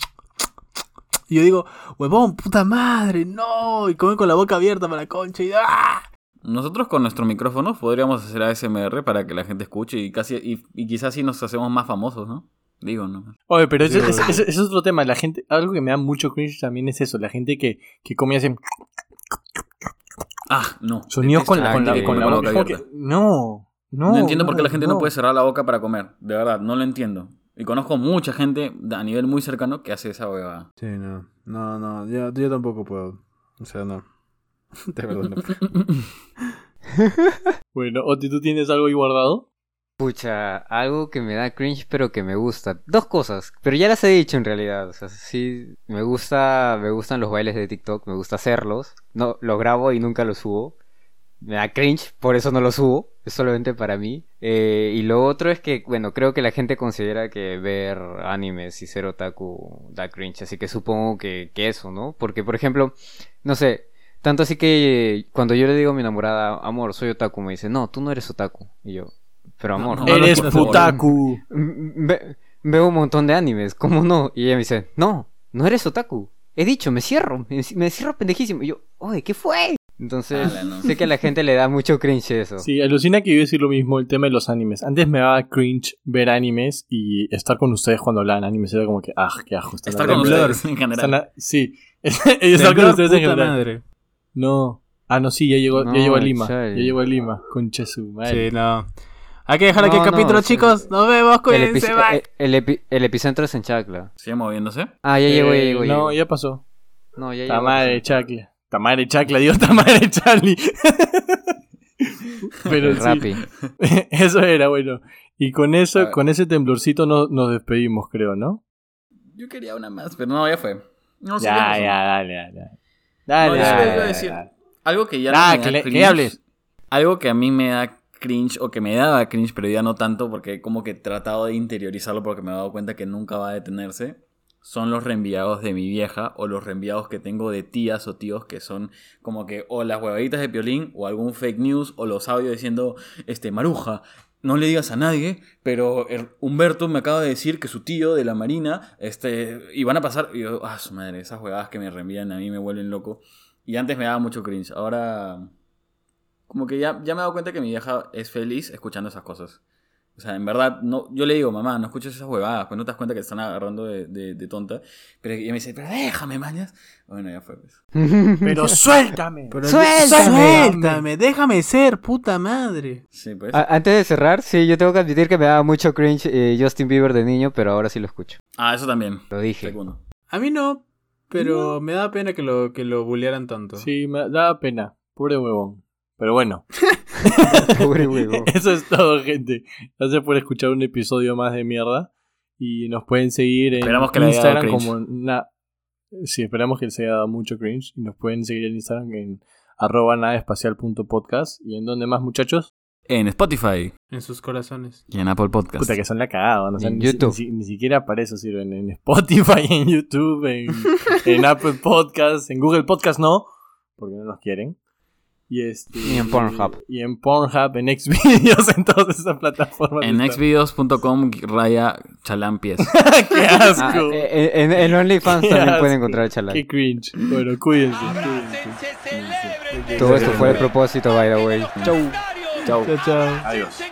Y yo digo, huevón, puta madre, no. Y comen con la boca abierta para la concha y ¡ah! Nosotros con nuestros micrófonos podríamos hacer A S M R para que la gente escuche y casi y, y quizás sí nos hacemos más famosos, ¿no? Digo, ¿no? Oye, pero sí, eso es, es otro tema. La gente, algo que me da mucho cringe también es eso. La gente que, que come y hace... Ah, no. Sonidos con la, con la, con la, con la boca abierta. No, no. No entiendo no, por qué la gente no. no puede cerrar la boca para comer. De verdad, no lo entiendo. Y conozco mucha gente a nivel muy cercano que hace esa huevada. Sí, no. No, no. Yo, yo tampoco puedo. O sea, no. Te perdono. Bueno, Oti, ¿tú tienes algo ahí guardado? Pucha, algo que me da cringe pero que me gusta. Dos cosas, pero ya las he dicho en realidad. O sea, sí, me gusta, me gustan los bailes de TikTok, me gusta hacerlos. No, los grabo y nunca los subo. Me da cringe, por eso no lo subo, es solamente para mí. Eh, y lo otro es que, bueno, creo que la gente considera que ver animes y ser otaku da cringe, así que supongo que, que eso, ¿no? Porque, por ejemplo, no sé, tanto así que eh, cuando yo le digo a mi enamorada, amor, soy otaku, me dice, no, tú no eres otaku. Y yo, pero amor, no, no, no, eres putaku. Ve, veo un montón de animes, ¿cómo no? Y ella me dice, no, no eres otaku. He dicho, me cierro, me, me cierro pendejísimo. Y yo, oye, ¿qué fue? Entonces, ah, no. sé que a la gente le da mucho cringe eso. Sí, alucina que yo iba a decir lo mismo, el tema de los animes. Antes me daba cringe ver animes y estar con ustedes cuando hablaban animes. Era como que, ah, qué ajo. Estar con ustedes en general. La... Sí, estar con ustedes en general. Madre. No. Ah, no, sí, ya llegó, no, ya llegó a Lima. Chale. Ya llegó a Lima, concha su madre. Sí, no. Hay que dejar aquí no, el capítulo, no, chicos. Sí. Nos vemos, cuídense, el, epi- el, el, epi- el epicentro es en Chacla. ¿Sigue moviéndose? Ah, ya eh, llegó, ya llegó. No, llegó. Ya pasó. No, ya llegó. La madre, Chacla. Tamare Chacla, Dios, Tamare Charlie. Pero sí, eso era, bueno. Y con eso, con ese temblorcito no, nos despedimos, creo, ¿no? Yo quería una más, pero no, ya fue. No sé. Ya, ya, dale, dale. Dale, no, dale, dale, decir, dale. Algo que ya nah, no me que da le, cringe. Que hables. Algo que a mí me da cringe, o que me daba cringe, pero ya no tanto, porque como que he tratado de interiorizarlo porque me he dado cuenta que nunca va a detenerse. Son los reenviados de mi vieja o los reenviados que tengo de tías o tíos que son como que o las huevaditas de Piolín o algún fake news o los audios diciendo, este, Maruja, no le digas a nadie, pero Humberto me acaba de decir que su tío de la Marina, este, y van a pasar, y yo, ah, su madre, esas huevadas que me reenvían a mí me vuelven loco. Y antes me daba mucho cringe, ahora como que ya, ya me he dado cuenta que mi vieja es feliz escuchando esas cosas. O sea, en verdad, no, yo le digo, mamá, no escuches esas huevadas, pues no te das cuenta que te están agarrando de, de, de tonta. Pero ella me dice, pero déjame, mañas. Bueno, ya fue. Pues. Pero suéltame. Pero suéltame. Suéltame. Suéltame. Déjame ser, puta madre. Sí, pues. A- antes de cerrar, sí, yo tengo que admitir que me daba mucho cringe eh, Justin Bieber de niño, pero ahora sí lo escucho. Ah, eso también. Lo dije. Segundo. A mí no, pero no. Me daba pena que lo, que lo bullearan tanto. Sí, me daba pena. Pobre huevón. Pero bueno. Eso es todo, gente. Gracias por escuchar un episodio más de mierda. Y nos pueden seguir en esperamos que Instagram como na... Sí, esperamos que les haya dado mucho cringe. Y nos pueden seguir en Instagram en arroba nadaespacial punto podcast. ¿Y en dónde más, muchachos? en Spotify, en sus corazones, y en Apple Podcast. Puta que son la cagada, ¿no? O sea, en ni, YouTube. Ni, ni siquiera para eso sirven. En Spotify, en YouTube, en, en Apple Podcast, en Google Podcast no, porque no nos quieren. Y, este, y en Pornhub. Y, y en Pornhub, en Xvideos, en todas esas plataformas. En xvideos punto com raya Chalang Pies. ¡Qué asco! Ah, en, en, en OnlyFans también asco. Pueden encontrar Chalang. ¡Qué cringe! Bueno, cuídense. cuídense. Todo esto fue el propósito, by the way. Chau. Chau. Chau, chau. Adiós.